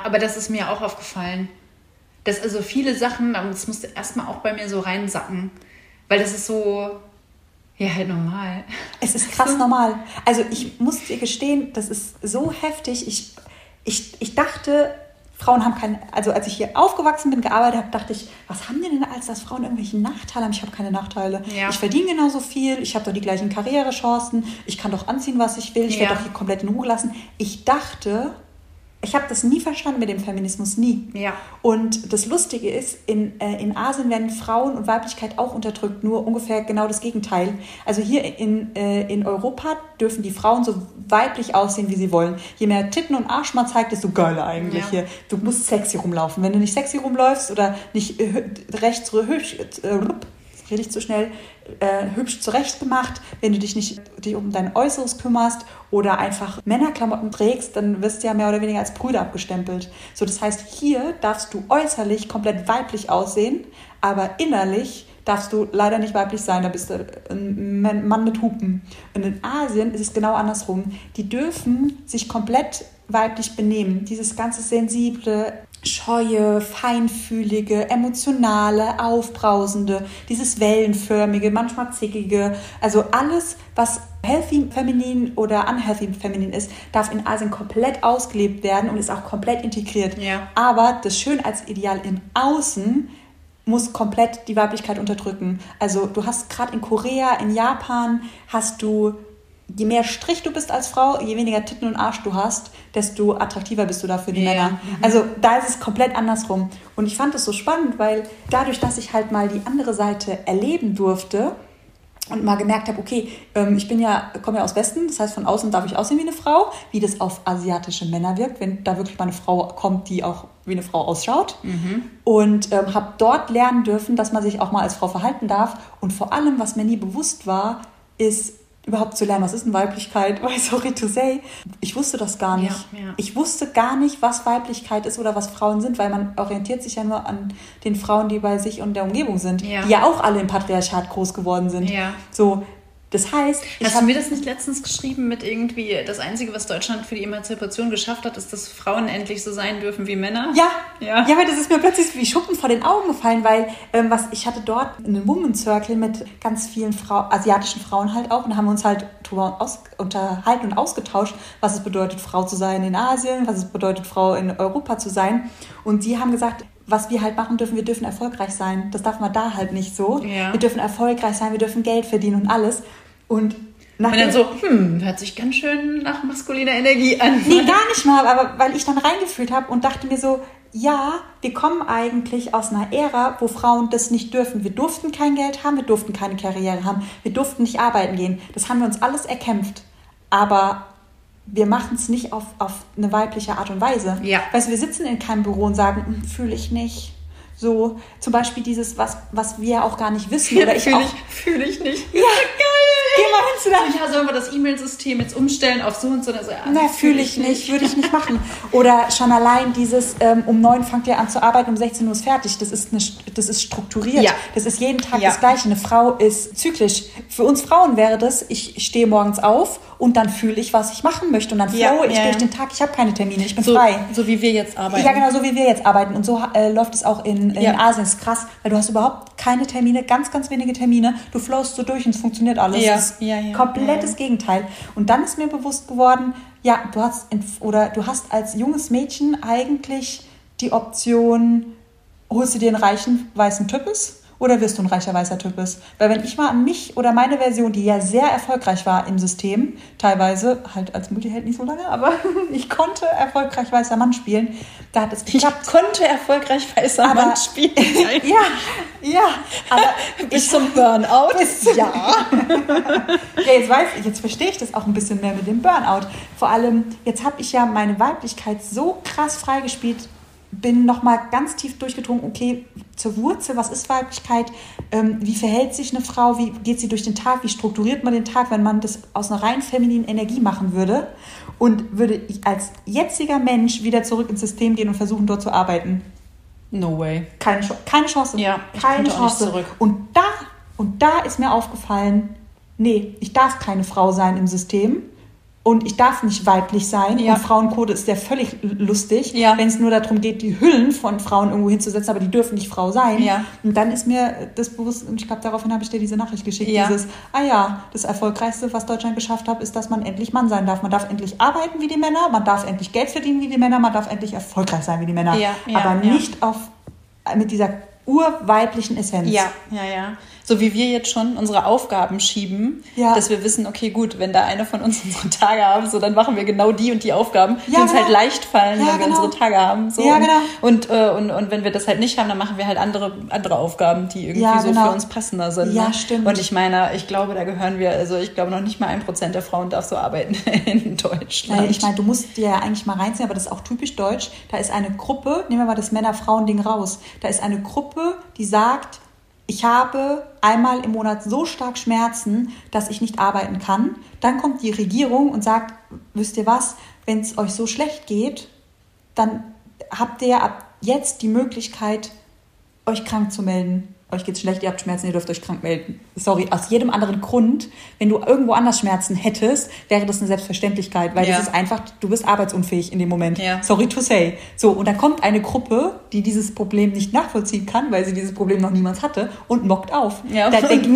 aber das ist mir auch aufgefallen. Dass also viele Sachen, das musste erstmal auch bei mir so reinsacken, weil das ist so, ja, halt normal. Es ist krass normal. Also ich muss dir gestehen, das ist so heftig. Ich dachte, Frauen haben keinen, also als ich hier aufgewachsen bin, gearbeitet habe, dachte ich, was haben die denn als dass Frauen irgendwelche Nachteile haben? Ich habe keine Nachteile. Ja. Ich verdiene genauso viel, ich habe doch die gleichen Karrierechancen, ich kann doch anziehen, was ich will, ich werde doch hier komplett in Ruhe gelassen. Ich dachte, ich habe das nie verstanden mit dem Feminismus, nie. Ja. Und das Lustige ist, in Asien werden Frauen und Weiblichkeit auch unterdrückt, nur ungefähr genau das Gegenteil. Also hier in Europa dürfen die Frauen so weiblich aussehen, wie sie wollen. Je mehr Titten und Arsch man zeigt, desto geiler eigentlich hier. Du musst sexy rumlaufen. Wenn du nicht sexy rumläufst oder nicht rechts hübsch, rede ich zu schnell, hübsch zurechtgemacht, wenn du dich nicht um dein Äußeres kümmerst oder einfach Männerklamotten trägst, dann wirst du ja mehr oder weniger als Brüder abgestempelt. So, das heißt, hier darfst du äußerlich komplett weiblich aussehen, aber innerlich darfst du leider nicht weiblich sein, da bist du ein Mann mit Hupen. Und in Asien ist es genau andersrum. Die dürfen sich komplett weiblich benehmen. Dieses ganze sensible, scheue, feinfühlige, emotionale, aufbrausende, dieses wellenförmige, manchmal zickige, also alles, was healthy feminin oder unhealthy feminin ist, darf in Asien komplett ausgelebt werden und ist auch komplett integriert. Ja. Aber das Schönheitsideal im Außen muss komplett die Weiblichkeit unterdrücken. Also du hast gerade in Korea, in Japan, hast du, je mehr Strich du bist als Frau, je weniger Titten und Arsch du hast, desto attraktiver bist du da für die Männer. Mhm. Also da ist es komplett andersrum. Und ich fand es so spannend, weil dadurch, dass ich halt mal die andere Seite erleben durfte und mal gemerkt habe, okay, ich komme ja aus Westen, das heißt, von außen darf ich aussehen wie eine Frau, wie das auf asiatische Männer wirkt, wenn da wirklich mal eine Frau kommt, die auch wie eine Frau ausschaut. Mhm. Und habe dort lernen dürfen, dass man sich auch mal als Frau verhalten darf. Und vor allem, was mir nie bewusst war, ist, überhaupt zu lernen, was ist denn Weiblichkeit? Weil, sorry to say, ich wusste das gar nicht. Ja. Ich wusste gar nicht, was Weiblichkeit ist oder was Frauen sind, weil man orientiert sich ja nur an den Frauen, die bei sich und der Umgebung sind, die ja auch alle im Patriarchat groß geworden sind. Ja. So, das heißt... Hast du mir das nicht letztens geschrieben mit irgendwie, das Einzige, was Deutschland für die Emanzipation geschafft hat, ist, dass Frauen endlich so sein dürfen wie Männer? Ja, weil das ist mir plötzlich wie Schuppen vor den Augen gefallen, weil ich hatte dort einen Woman Circle mit ganz vielen asiatischen Frauen halt auch, und haben uns halt drüber unterhalten und ausgetauscht, was es bedeutet, Frau zu sein in Asien, was es bedeutet, Frau in Europa zu sein. Und sie haben gesagt, was wir halt machen dürfen, wir dürfen erfolgreich sein. Das darf man da halt nicht so. Ja. Wir dürfen erfolgreich sein, wir dürfen Geld verdienen und alles. Und dann so, hört sich ganz schön nach maskuliner Energie an. Nee, gar nicht mal, aber weil ich dann reingefühlt habe und dachte mir so, ja, wir kommen eigentlich aus einer Ära, wo Frauen das nicht dürfen. Wir durften kein Geld haben, wir durften keine Karriere haben, wir durften nicht arbeiten gehen. Das haben wir uns alles erkämpft. Aber wir machen es nicht auf eine weibliche Art und Weise. Ja. Weißt du, wir sitzen in keinem Büro und sagen, fühle ich nicht. So, zum Beispiel dieses, was wir auch gar nicht wissen. Oder fühle ich nicht. Ja, geil. Geh mal hin zu deinem... Ja, sollen wir das E-Mail-System jetzt umstellen auf so und so? Also, na, fühle ich nicht. Würde ich nicht machen. Oder schon allein dieses, um 9 fangt ihr an zu arbeiten, um 16 Uhr ist fertig. Das ist strukturiert. Ja. Das ist jeden Tag das Gleiche. Eine Frau ist zyklisch. Für uns Frauen wäre das, ich stehe morgens auf und dann fühle ich, was ich machen möchte. Und dann flow ich durch den Tag. Ich habe keine Termine, ich bin so frei. So wie wir jetzt arbeiten. Ja, genau, so wie wir jetzt arbeiten. Und so läuft es auch in Asien. Das ist krass, weil du hast überhaupt keine Termine, ganz, ganz wenige Termine. Du flowst so durch und es funktioniert alles. Ja. Das ist komplettes Gegenteil. Und dann ist mir bewusst geworden, ja, du hast als junges Mädchen eigentlich die Option, holst du dir einen reichen weißen Typus oder wirst du ein reicher, weißer Typ bist. Weil wenn ich mal an mich oder meine Version, die ja sehr erfolgreich war im System, teilweise, halt als Multiheld nicht so lange, aber ich konnte erfolgreich weißer Mann spielen, da hat es geklappt. Ich konnte erfolgreich weißer Mann spielen. Ja, aber bis zum Burnout ist ja. Ja, jetzt verstehe ich das auch ein bisschen mehr mit dem Burnout. Vor allem, jetzt habe ich ja meine Weiblichkeit so krass freigespielt, bin nochmal ganz tief durchgedrungen, okay, zur Wurzel, was ist Weiblichkeit, wie verhält sich eine Frau, wie geht sie durch den Tag, wie strukturiert man den Tag, wenn man das aus einer rein femininen Energie machen würde und würde ich als jetziger Mensch wieder zurück ins System gehen und versuchen, dort zu arbeiten. No way. Keine Chance. Ja, keine Chance. Nicht zurück. Und da ist mir aufgefallen, nee, ich darf keine Frau sein im System. Und ich darf nicht weiblich sein. Ja. Und Frauencode ist ja völlig lustig, ja, wenn es nur darum geht, die Hüllen von Frauen irgendwo hinzusetzen, aber die dürfen nicht Frau sein. Ja. Und dann ist mir das bewusst, und ich glaube, daraufhin habe ich dir diese Nachricht geschickt, ja, dieses, das Erfolgreichste, was Deutschland geschafft hat, ist, dass man endlich Mann sein darf. Man darf endlich arbeiten wie die Männer, man darf endlich Geld verdienen wie die Männer, man darf endlich erfolgreich sein wie die Männer. Ja, aber nicht mit dieser urweiblichen Essenz. Ja. So wie wir jetzt schon unsere Aufgaben schieben, dass wir wissen, okay, gut, wenn da einer von uns unsere Tage haben, so, dann machen wir genau die und die Aufgaben, die uns halt leicht fallen, wenn wir unsere Tage haben. So. Ja, genau. Und wenn wir das halt nicht haben, dann machen wir halt andere Aufgaben, die irgendwie für uns passender sind. Ja, ne? Stimmt. Und ich meine, ich glaube, da gehören wir, also ich glaube, noch nicht mal 1% der Frauen darf so arbeiten in Deutschland. Nein, ich meine, du musst dir ja eigentlich mal reinziehen, aber das ist auch typisch deutsch. Da ist eine Gruppe, nehmen wir mal das Männer-Frauen-Ding raus, da ist eine Gruppe, die sagt, ich habe einmal im Monat so stark Schmerzen, dass ich nicht arbeiten kann. Dann kommt die Regierung und sagt, wisst ihr was, wenn es euch so schlecht geht, dann habt ihr ab jetzt die Möglichkeit, euch krank zu melden. Euch geht's schlecht, ihr habt Schmerzen, ihr dürft euch krank melden. Sorry, aus jedem anderen Grund, wenn du irgendwo anders Schmerzen hättest, wäre das eine Selbstverständlichkeit, weil das ist einfach, du bist arbeitsunfähig in dem Moment. Ja. Sorry to say. So, und dann kommt eine Gruppe, die dieses Problem nicht nachvollziehen kann, weil sie dieses Problem noch niemals hatte und mockt auf. Ja, da denke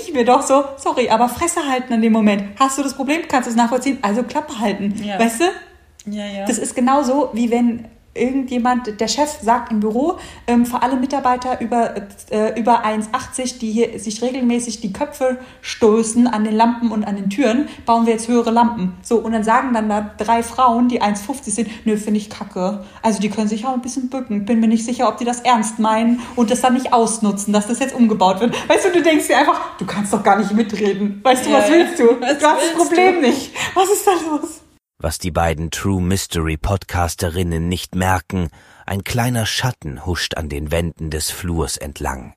ich mir doch so, sorry, aber Fresse halten in dem Moment. Hast du das Problem, kannst du es nachvollziehen, also Klappe halten. Ja. Weißt du? Ja. Das ist genauso, wie wenn irgendjemand, der Chef sagt im Büro, für alle Mitarbeiter über 1,80, die hier sich regelmäßig die Köpfe stoßen an den Lampen und an den Türen, bauen wir jetzt höhere Lampen. So, und dann sagen dann da 3 Frauen, die 1,50 sind, nö, finde ich kacke. Also die können sich auch ein bisschen bücken. Bin mir nicht sicher, ob die das ernst meinen und das dann nicht ausnutzen, dass das jetzt umgebaut wird. Weißt du, du denkst dir einfach, du kannst doch gar nicht mitreden. Weißt du, was willst du? Du hast das Problem nicht. Was ist da los? Was die beiden True Mystery Podcasterinnen nicht merken, ein kleiner Schatten huscht an den Wänden des Flurs entlang.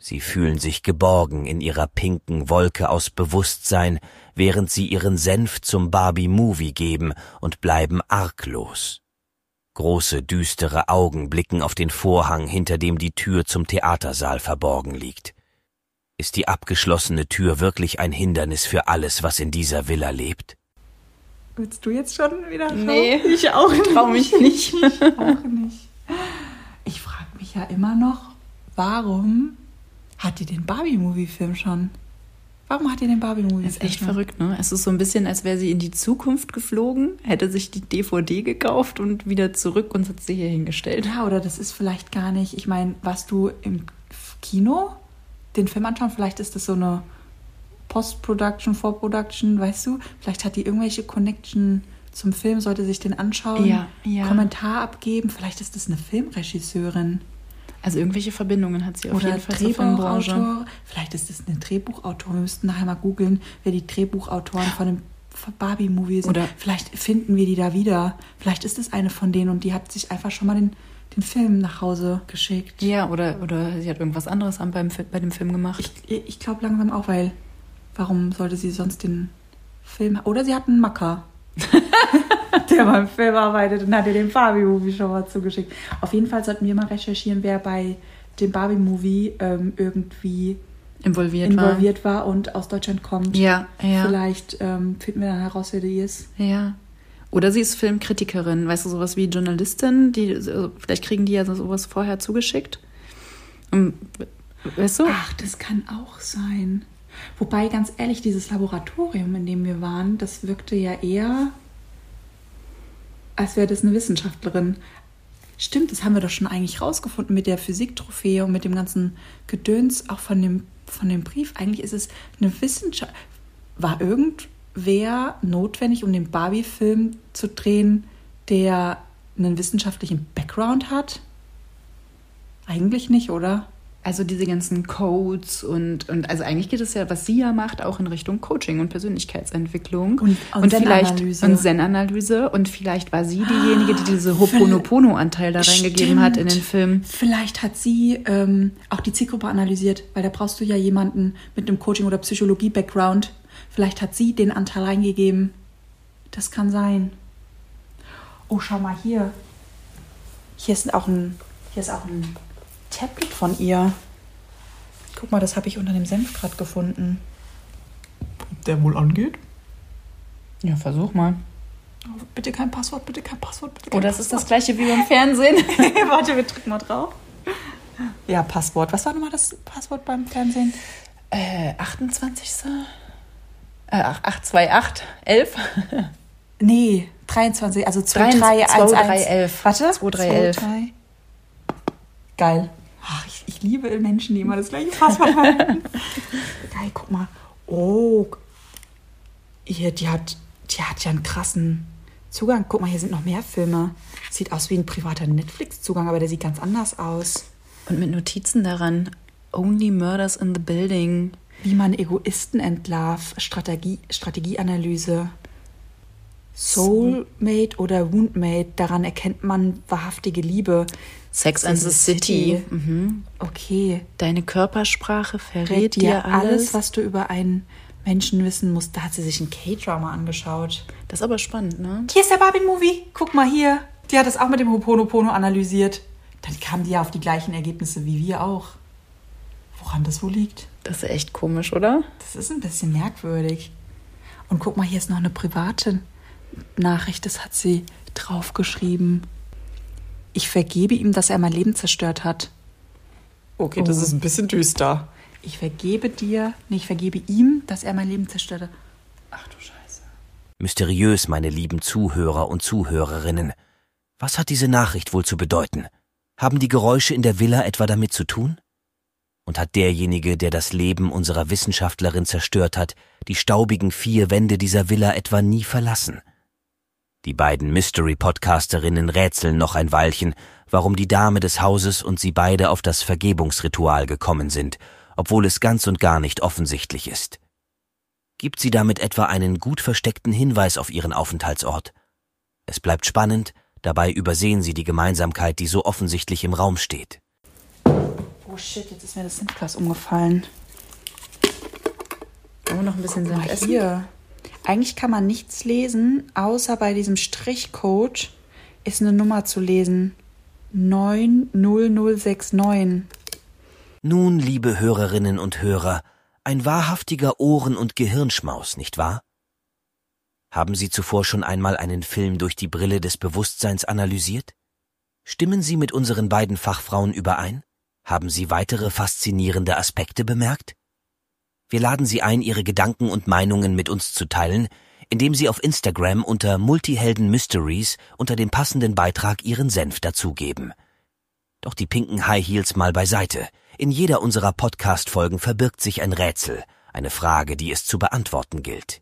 Sie fühlen sich geborgen in ihrer pinken Wolke aus Bewusstsein, während sie ihren Senf zum Barbie-Movie geben und bleiben arglos. Große, düstere Augen blicken auf den Vorhang, hinter dem die Tür zum Theatersaal verborgen liegt. Ist die abgeschlossene Tür wirklich ein Hindernis für alles, was in dieser Villa lebt? Willst du jetzt schon wieder schauen? Nee, ich auch nicht. Trau mich nicht. Ich auch nicht. Ich frage mich ja immer noch, warum hat die den Barbie-Movie-Film schon? Warum hat die den Barbie-Movie-Film? Das ist echt verrückt, ne? Es ist so ein bisschen, als wäre sie in die Zukunft geflogen, hätte sich die DVD gekauft und wieder zurück und hat sie hier hingestellt. Ja, oder das ist vielleicht gar nicht, ich meine, warst du im Kino den Film anschauen? Vielleicht ist das so eine Post-Production, Vor-Production, weißt du? Vielleicht hat die irgendwelche Connection zum Film, sollte sich den anschauen, Kommentar abgeben. Vielleicht ist das eine Filmregisseurin. Also irgendwelche Verbindungen hat sie auf jeden Fall zur Filmbranche. Vielleicht ist das eine Drehbuchautorin. Wir müssten nachher mal googeln, wer die Drehbuchautoren von dem Barbie-Movie sind. Oder vielleicht finden wir die da wieder. Vielleicht ist das eine von denen und die hat sich einfach schon mal den Film nach Hause geschickt. Ja, oder sie hat irgendwas anderes bei dem Film gemacht. Ich glaube langsam auch, weil warum sollte sie sonst den Film... Oder sie hat einen Macker, der beim Film arbeitet und hat ihr den Barbie-Movie schon mal zugeschickt. Auf jeden Fall sollten wir mal recherchieren, wer bei dem Barbie-Movie irgendwie involviert war und aus Deutschland kommt. Ja. Vielleicht finden wir dann heraus, wer die ist. Ja. Oder sie ist Filmkritikerin, weißt du, sowas wie Journalistin. Vielleicht kriegen die ja sowas vorher zugeschickt. Weißt du? Ach, das kann auch sein. Wobei, ganz ehrlich, dieses Laboratorium, in dem wir waren, das wirkte ja eher, als wäre das eine Wissenschaftlerin. Stimmt, das haben wir doch schon eigentlich rausgefunden mit der Physiktrophäe und mit dem ganzen Gedöns, auch von dem Brief. Eigentlich ist es eine Wissenschaft. War irgendwer notwendig, um den Barbie-Film zu drehen, der einen wissenschaftlichen Background hat? Eigentlich nicht, oder? Also diese ganzen Codes und also eigentlich geht es ja, was sie ja macht, auch in Richtung Coaching und Persönlichkeitsentwicklung und Zen-Analyse. Und Zen-Analyse. Und vielleicht war sie diejenige, die diese Ho'oponopono-Anteil da reingegeben hat in den Film. Vielleicht hat sie auch die Zielgruppe analysiert, weil da brauchst du ja jemanden mit einem Coaching- oder Psychologie-Background. Vielleicht hat sie den Anteil reingegeben. Das kann sein. Oh, schau mal hier. Hier ist auch ein Tablet von ihr. Guck mal, das habe ich unter dem Senf gerade gefunden. Ob der wohl angeht? Ja, versuch mal. Oh, bitte kein Passwort, bitte kein Passwort, bitte kein Passwort. Oh, das ist das gleiche wie beim Fernsehen. Warte, wir drücken mal drauf. Ja, Passwort. Was war nochmal das Passwort beim Fernsehen? 28. 828 11. Nee, 23, also 2311. Warte, 2311. Geil. Ach, ich liebe Menschen, die immer das gleiche Passwort haben. Geil, guck mal. Oh, hier, die hat ja einen krassen Zugang. Guck mal, hier sind noch mehr Filme. Sieht aus wie ein privater Netflix-Zugang, aber der sieht ganz anders aus. Und mit Notizen daran. Only Murders in the Building. Wie man Egoisten entlarvt. Strategieanalyse. Soulmate oder Woundmate. Daran erkennt man wahrhaftige Liebe. Sex and the City. Mhm. Okay. Deine Körpersprache verrät dir alles, was du über einen Menschen wissen musst. Da hat sie sich ein K-Drama angeschaut. Das ist aber spannend, ne? Hier ist der Barbie-Movie. Guck mal hier. Die hat das auch mit dem Ho'oponopono analysiert. Dann kamen die ja auf die gleichen Ergebnisse wie wir auch. Woran das wohl liegt? Das ist echt komisch, oder? Das ist ein bisschen merkwürdig. Und guck mal, hier ist noch eine private Nachricht. Das hat sie draufgeschrieben. Ich vergebe ihm, dass er mein Leben zerstört hat. Okay, das ist ein bisschen düster. Ich vergebe ihm, dass er mein Leben zerstört hat. Ach du Scheiße. Mysteriös, meine lieben Zuhörer und Zuhörerinnen. Was hat diese Nachricht wohl zu bedeuten? Haben die Geräusche in der Villa etwa damit zu tun? Und hat derjenige, der das Leben unserer Wissenschaftlerin zerstört hat, die staubigen 4 Wände dieser Villa etwa nie verlassen? Die beiden Mystery-Podcasterinnen rätseln noch ein Weilchen, warum die Dame des Hauses und sie beide auf das Vergebungsritual gekommen sind, obwohl es ganz und gar nicht offensichtlich ist. Gibt sie damit etwa einen gut versteckten Hinweis auf ihren Aufenthaltsort? Es bleibt spannend, dabei übersehen sie die Gemeinsamkeit, die so offensichtlich im Raum steht. Oh shit, jetzt ist mir das Sintglas umgefallen. Wollen wir noch ein bisschen Senf essen? Hier. Eigentlich kann man nichts lesen, außer bei diesem Strichcode ist eine Nummer zu lesen. 90069. Nun, liebe Hörerinnen und Hörer, ein wahrhaftiger Ohren- und Gehirnschmaus, nicht wahr? Haben Sie zuvor schon einmal einen Film durch die Brille des Bewusstseins analysiert? Stimmen Sie mit unseren beiden Fachfrauen überein? Haben Sie weitere faszinierende Aspekte bemerkt? Wir laden Sie ein, Ihre Gedanken und Meinungen mit uns zu teilen, indem Sie auf Instagram unter Multihelden Mysteries unter dem passenden Beitrag Ihren Senf dazugeben. Doch die pinken High Heels mal beiseite. In jeder unserer Podcast-Folgen verbirgt sich ein Rätsel, eine Frage, die es zu beantworten gilt.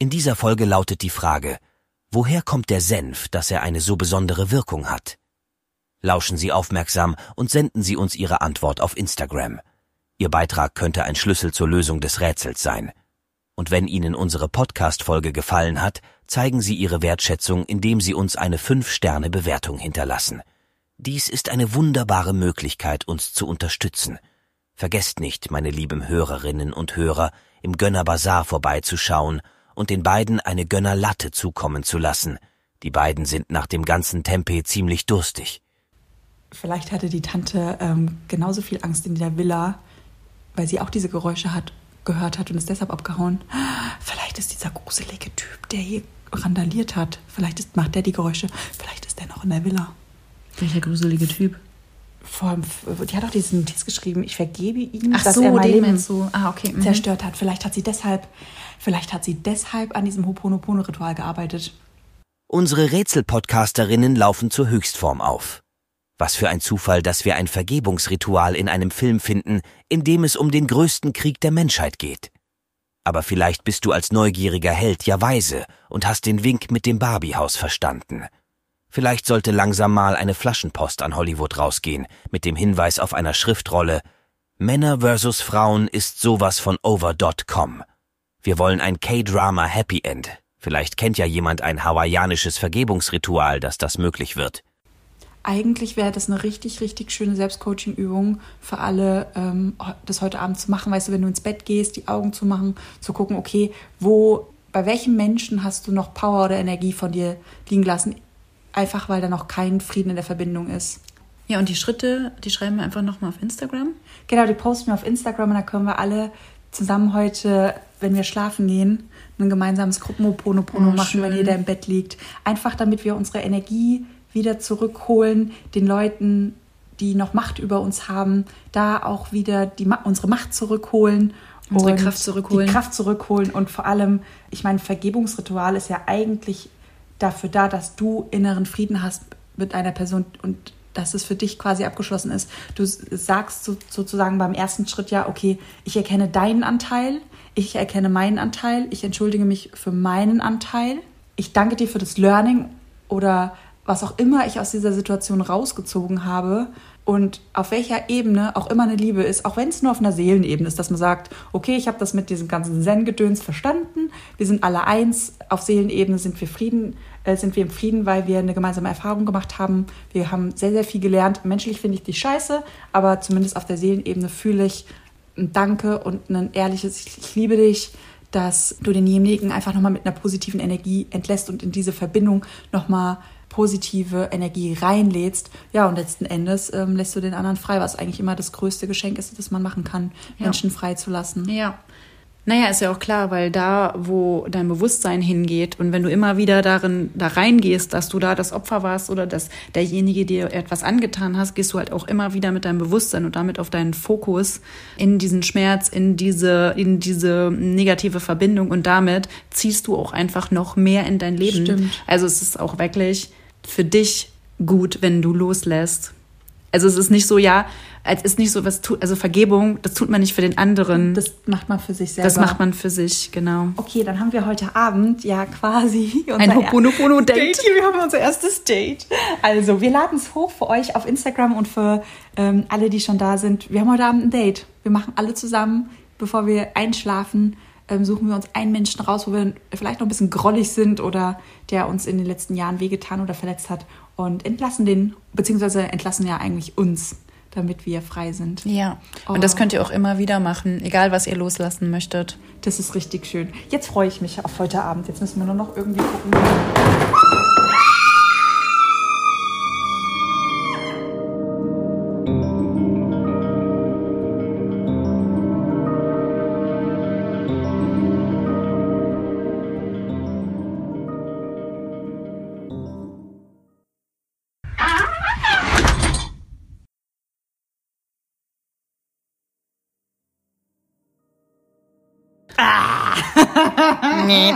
In dieser Folge lautet die Frage: Woher kommt der Senf, dass er eine so besondere Wirkung hat? Lauschen Sie aufmerksam und senden Sie uns Ihre Antwort auf Instagram. Ihr Beitrag könnte ein Schlüssel zur Lösung des Rätsels sein. Und wenn Ihnen unsere Podcast-Folge gefallen hat, zeigen Sie Ihre Wertschätzung, indem Sie uns eine 5-Sterne-Bewertung hinterlassen. Dies ist eine wunderbare Möglichkeit, uns zu unterstützen. Vergesst nicht, meine lieben Hörerinnen und Hörer, im Gönner Bazar vorbeizuschauen und den beiden eine Gönnerlatte zukommen zu lassen. Die beiden sind nach dem ganzen Tempeh ziemlich durstig. Vielleicht hatte die Tante genauso viel Angst in der Villa, weil sie auch diese Geräusche gehört hat und ist deshalb abgehauen. Vielleicht ist dieser gruselige Typ, der hier randaliert hat, macht der die Geräusche, vielleicht ist der noch in der Villa. Welcher gruselige Typ? Vor allem, die hat auch diesen Notiz geschrieben, ich vergebe ihm, dass er mein Leben zerstört hat. Vielleicht hat sie deshalb an diesem Ho'oponopono-Ritual gearbeitet. Unsere Rätsel-Podcasterinnen laufen zur Höchstform auf. Was für ein Zufall, dass wir ein Vergebungsritual in einem Film finden, in dem es um den größten Krieg der Menschheit geht. Aber vielleicht bist du als neugieriger Held ja weise und hast den Wink mit dem Barbie-Haus verstanden. Vielleicht sollte langsam mal eine Flaschenpost an Hollywood rausgehen, mit dem Hinweis auf einer Schriftrolle: Männer vs. Frauen ist sowas von over.com. Wir wollen ein K-Drama Happy End. Vielleicht kennt ja jemand ein hawaiianisches Vergebungsritual, dass das möglich wird. Eigentlich wäre das eine richtig, richtig schöne Selbstcoaching-Übung für alle, das heute Abend zu machen. Weißt du, wenn du ins Bett gehst, die Augen zu machen, zu gucken, okay, bei welchem Menschen hast du noch Power oder Energie von dir liegen lassen? Einfach, weil da noch kein Frieden in der Verbindung ist. Ja, und die Schritte, die schreiben wir einfach nochmal auf Instagram? Genau, die posten wir auf Instagram und da können wir alle zusammen heute, wenn wir schlafen gehen, ein gemeinsames Gruppenho'oponopono machen, schön. Wenn jeder im Bett liegt. Einfach, damit wir unsere Energie wieder zurückholen, den Leuten, die noch Macht über uns haben, da auch wieder unsere Macht zurückholen. Unsere Kraft zurückholen. Die Kraft zurückholen und vor allem, ich meine, Vergebungsritual ist ja eigentlich dafür da, dass du inneren Frieden hast mit einer Person und dass es für dich quasi abgeschlossen ist. Du sagst sozusagen beim ersten Schritt ja, okay, ich erkenne deinen Anteil, ich erkenne meinen Anteil, ich entschuldige mich für meinen Anteil, ich danke dir für das Learning oder was auch immer ich aus dieser Situation rausgezogen habe und auf welcher Ebene auch immer eine Liebe ist, auch wenn es nur auf einer Seelenebene ist, dass man sagt, okay, ich habe das mit diesem ganzen Zen-Gedöns verstanden, wir sind alle eins, auf Seelenebene sind wir im Frieden, weil wir eine gemeinsame Erfahrung gemacht haben, wir haben sehr, sehr viel gelernt, menschlich finde ich die scheiße, aber zumindest auf der Seelenebene fühle ich ein Danke und ein ehrliches Ich liebe dich, dass du denjenigen einfach nochmal mit einer positiven Energie entlässt und in diese Verbindung nochmal positive Energie reinlädst. Ja, und letzten Endes lässt du den anderen frei, was eigentlich immer das größte Geschenk ist, das man machen kann, Menschen frei zu lassen. Ja. Naja, ist ja auch klar, weil da, wo dein Bewusstsein hingeht und wenn du immer wieder da reingehst, dass du da das Opfer warst oder dass derjenige dir etwas angetan hast, gehst du halt auch immer wieder mit deinem Bewusstsein und damit auf deinen Fokus in diesen Schmerz, in diese negative Verbindung und damit ziehst du auch einfach noch mehr in dein Leben. Stimmt. Also es ist auch wirklich für dich gut, wenn du loslässt. Also es ist nicht so, Vergebung, das tut man nicht für den anderen. Das macht man für sich selber. Das macht man für sich, genau. Okay, dann haben wir heute Abend ja quasi ein Ho'oponopono-Date. Wir haben unser erstes Date. Also wir laden es hoch für euch auf Instagram und für alle, die schon da sind. Wir haben heute Abend ein Date. Wir machen alle zusammen, bevor wir einschlafen, suchen wir uns einen Menschen raus, wo wir vielleicht noch ein bisschen grollig sind oder der uns in den letzten Jahren wehgetan oder verletzt hat und entlassen ja eigentlich uns, damit wir frei sind. Ja, und das könnt ihr auch immer wieder machen, egal was ihr loslassen möchtet. Das ist richtig schön. Jetzt freue ich mich auf heute Abend. Jetzt müssen wir nur noch irgendwie gucken. Nee.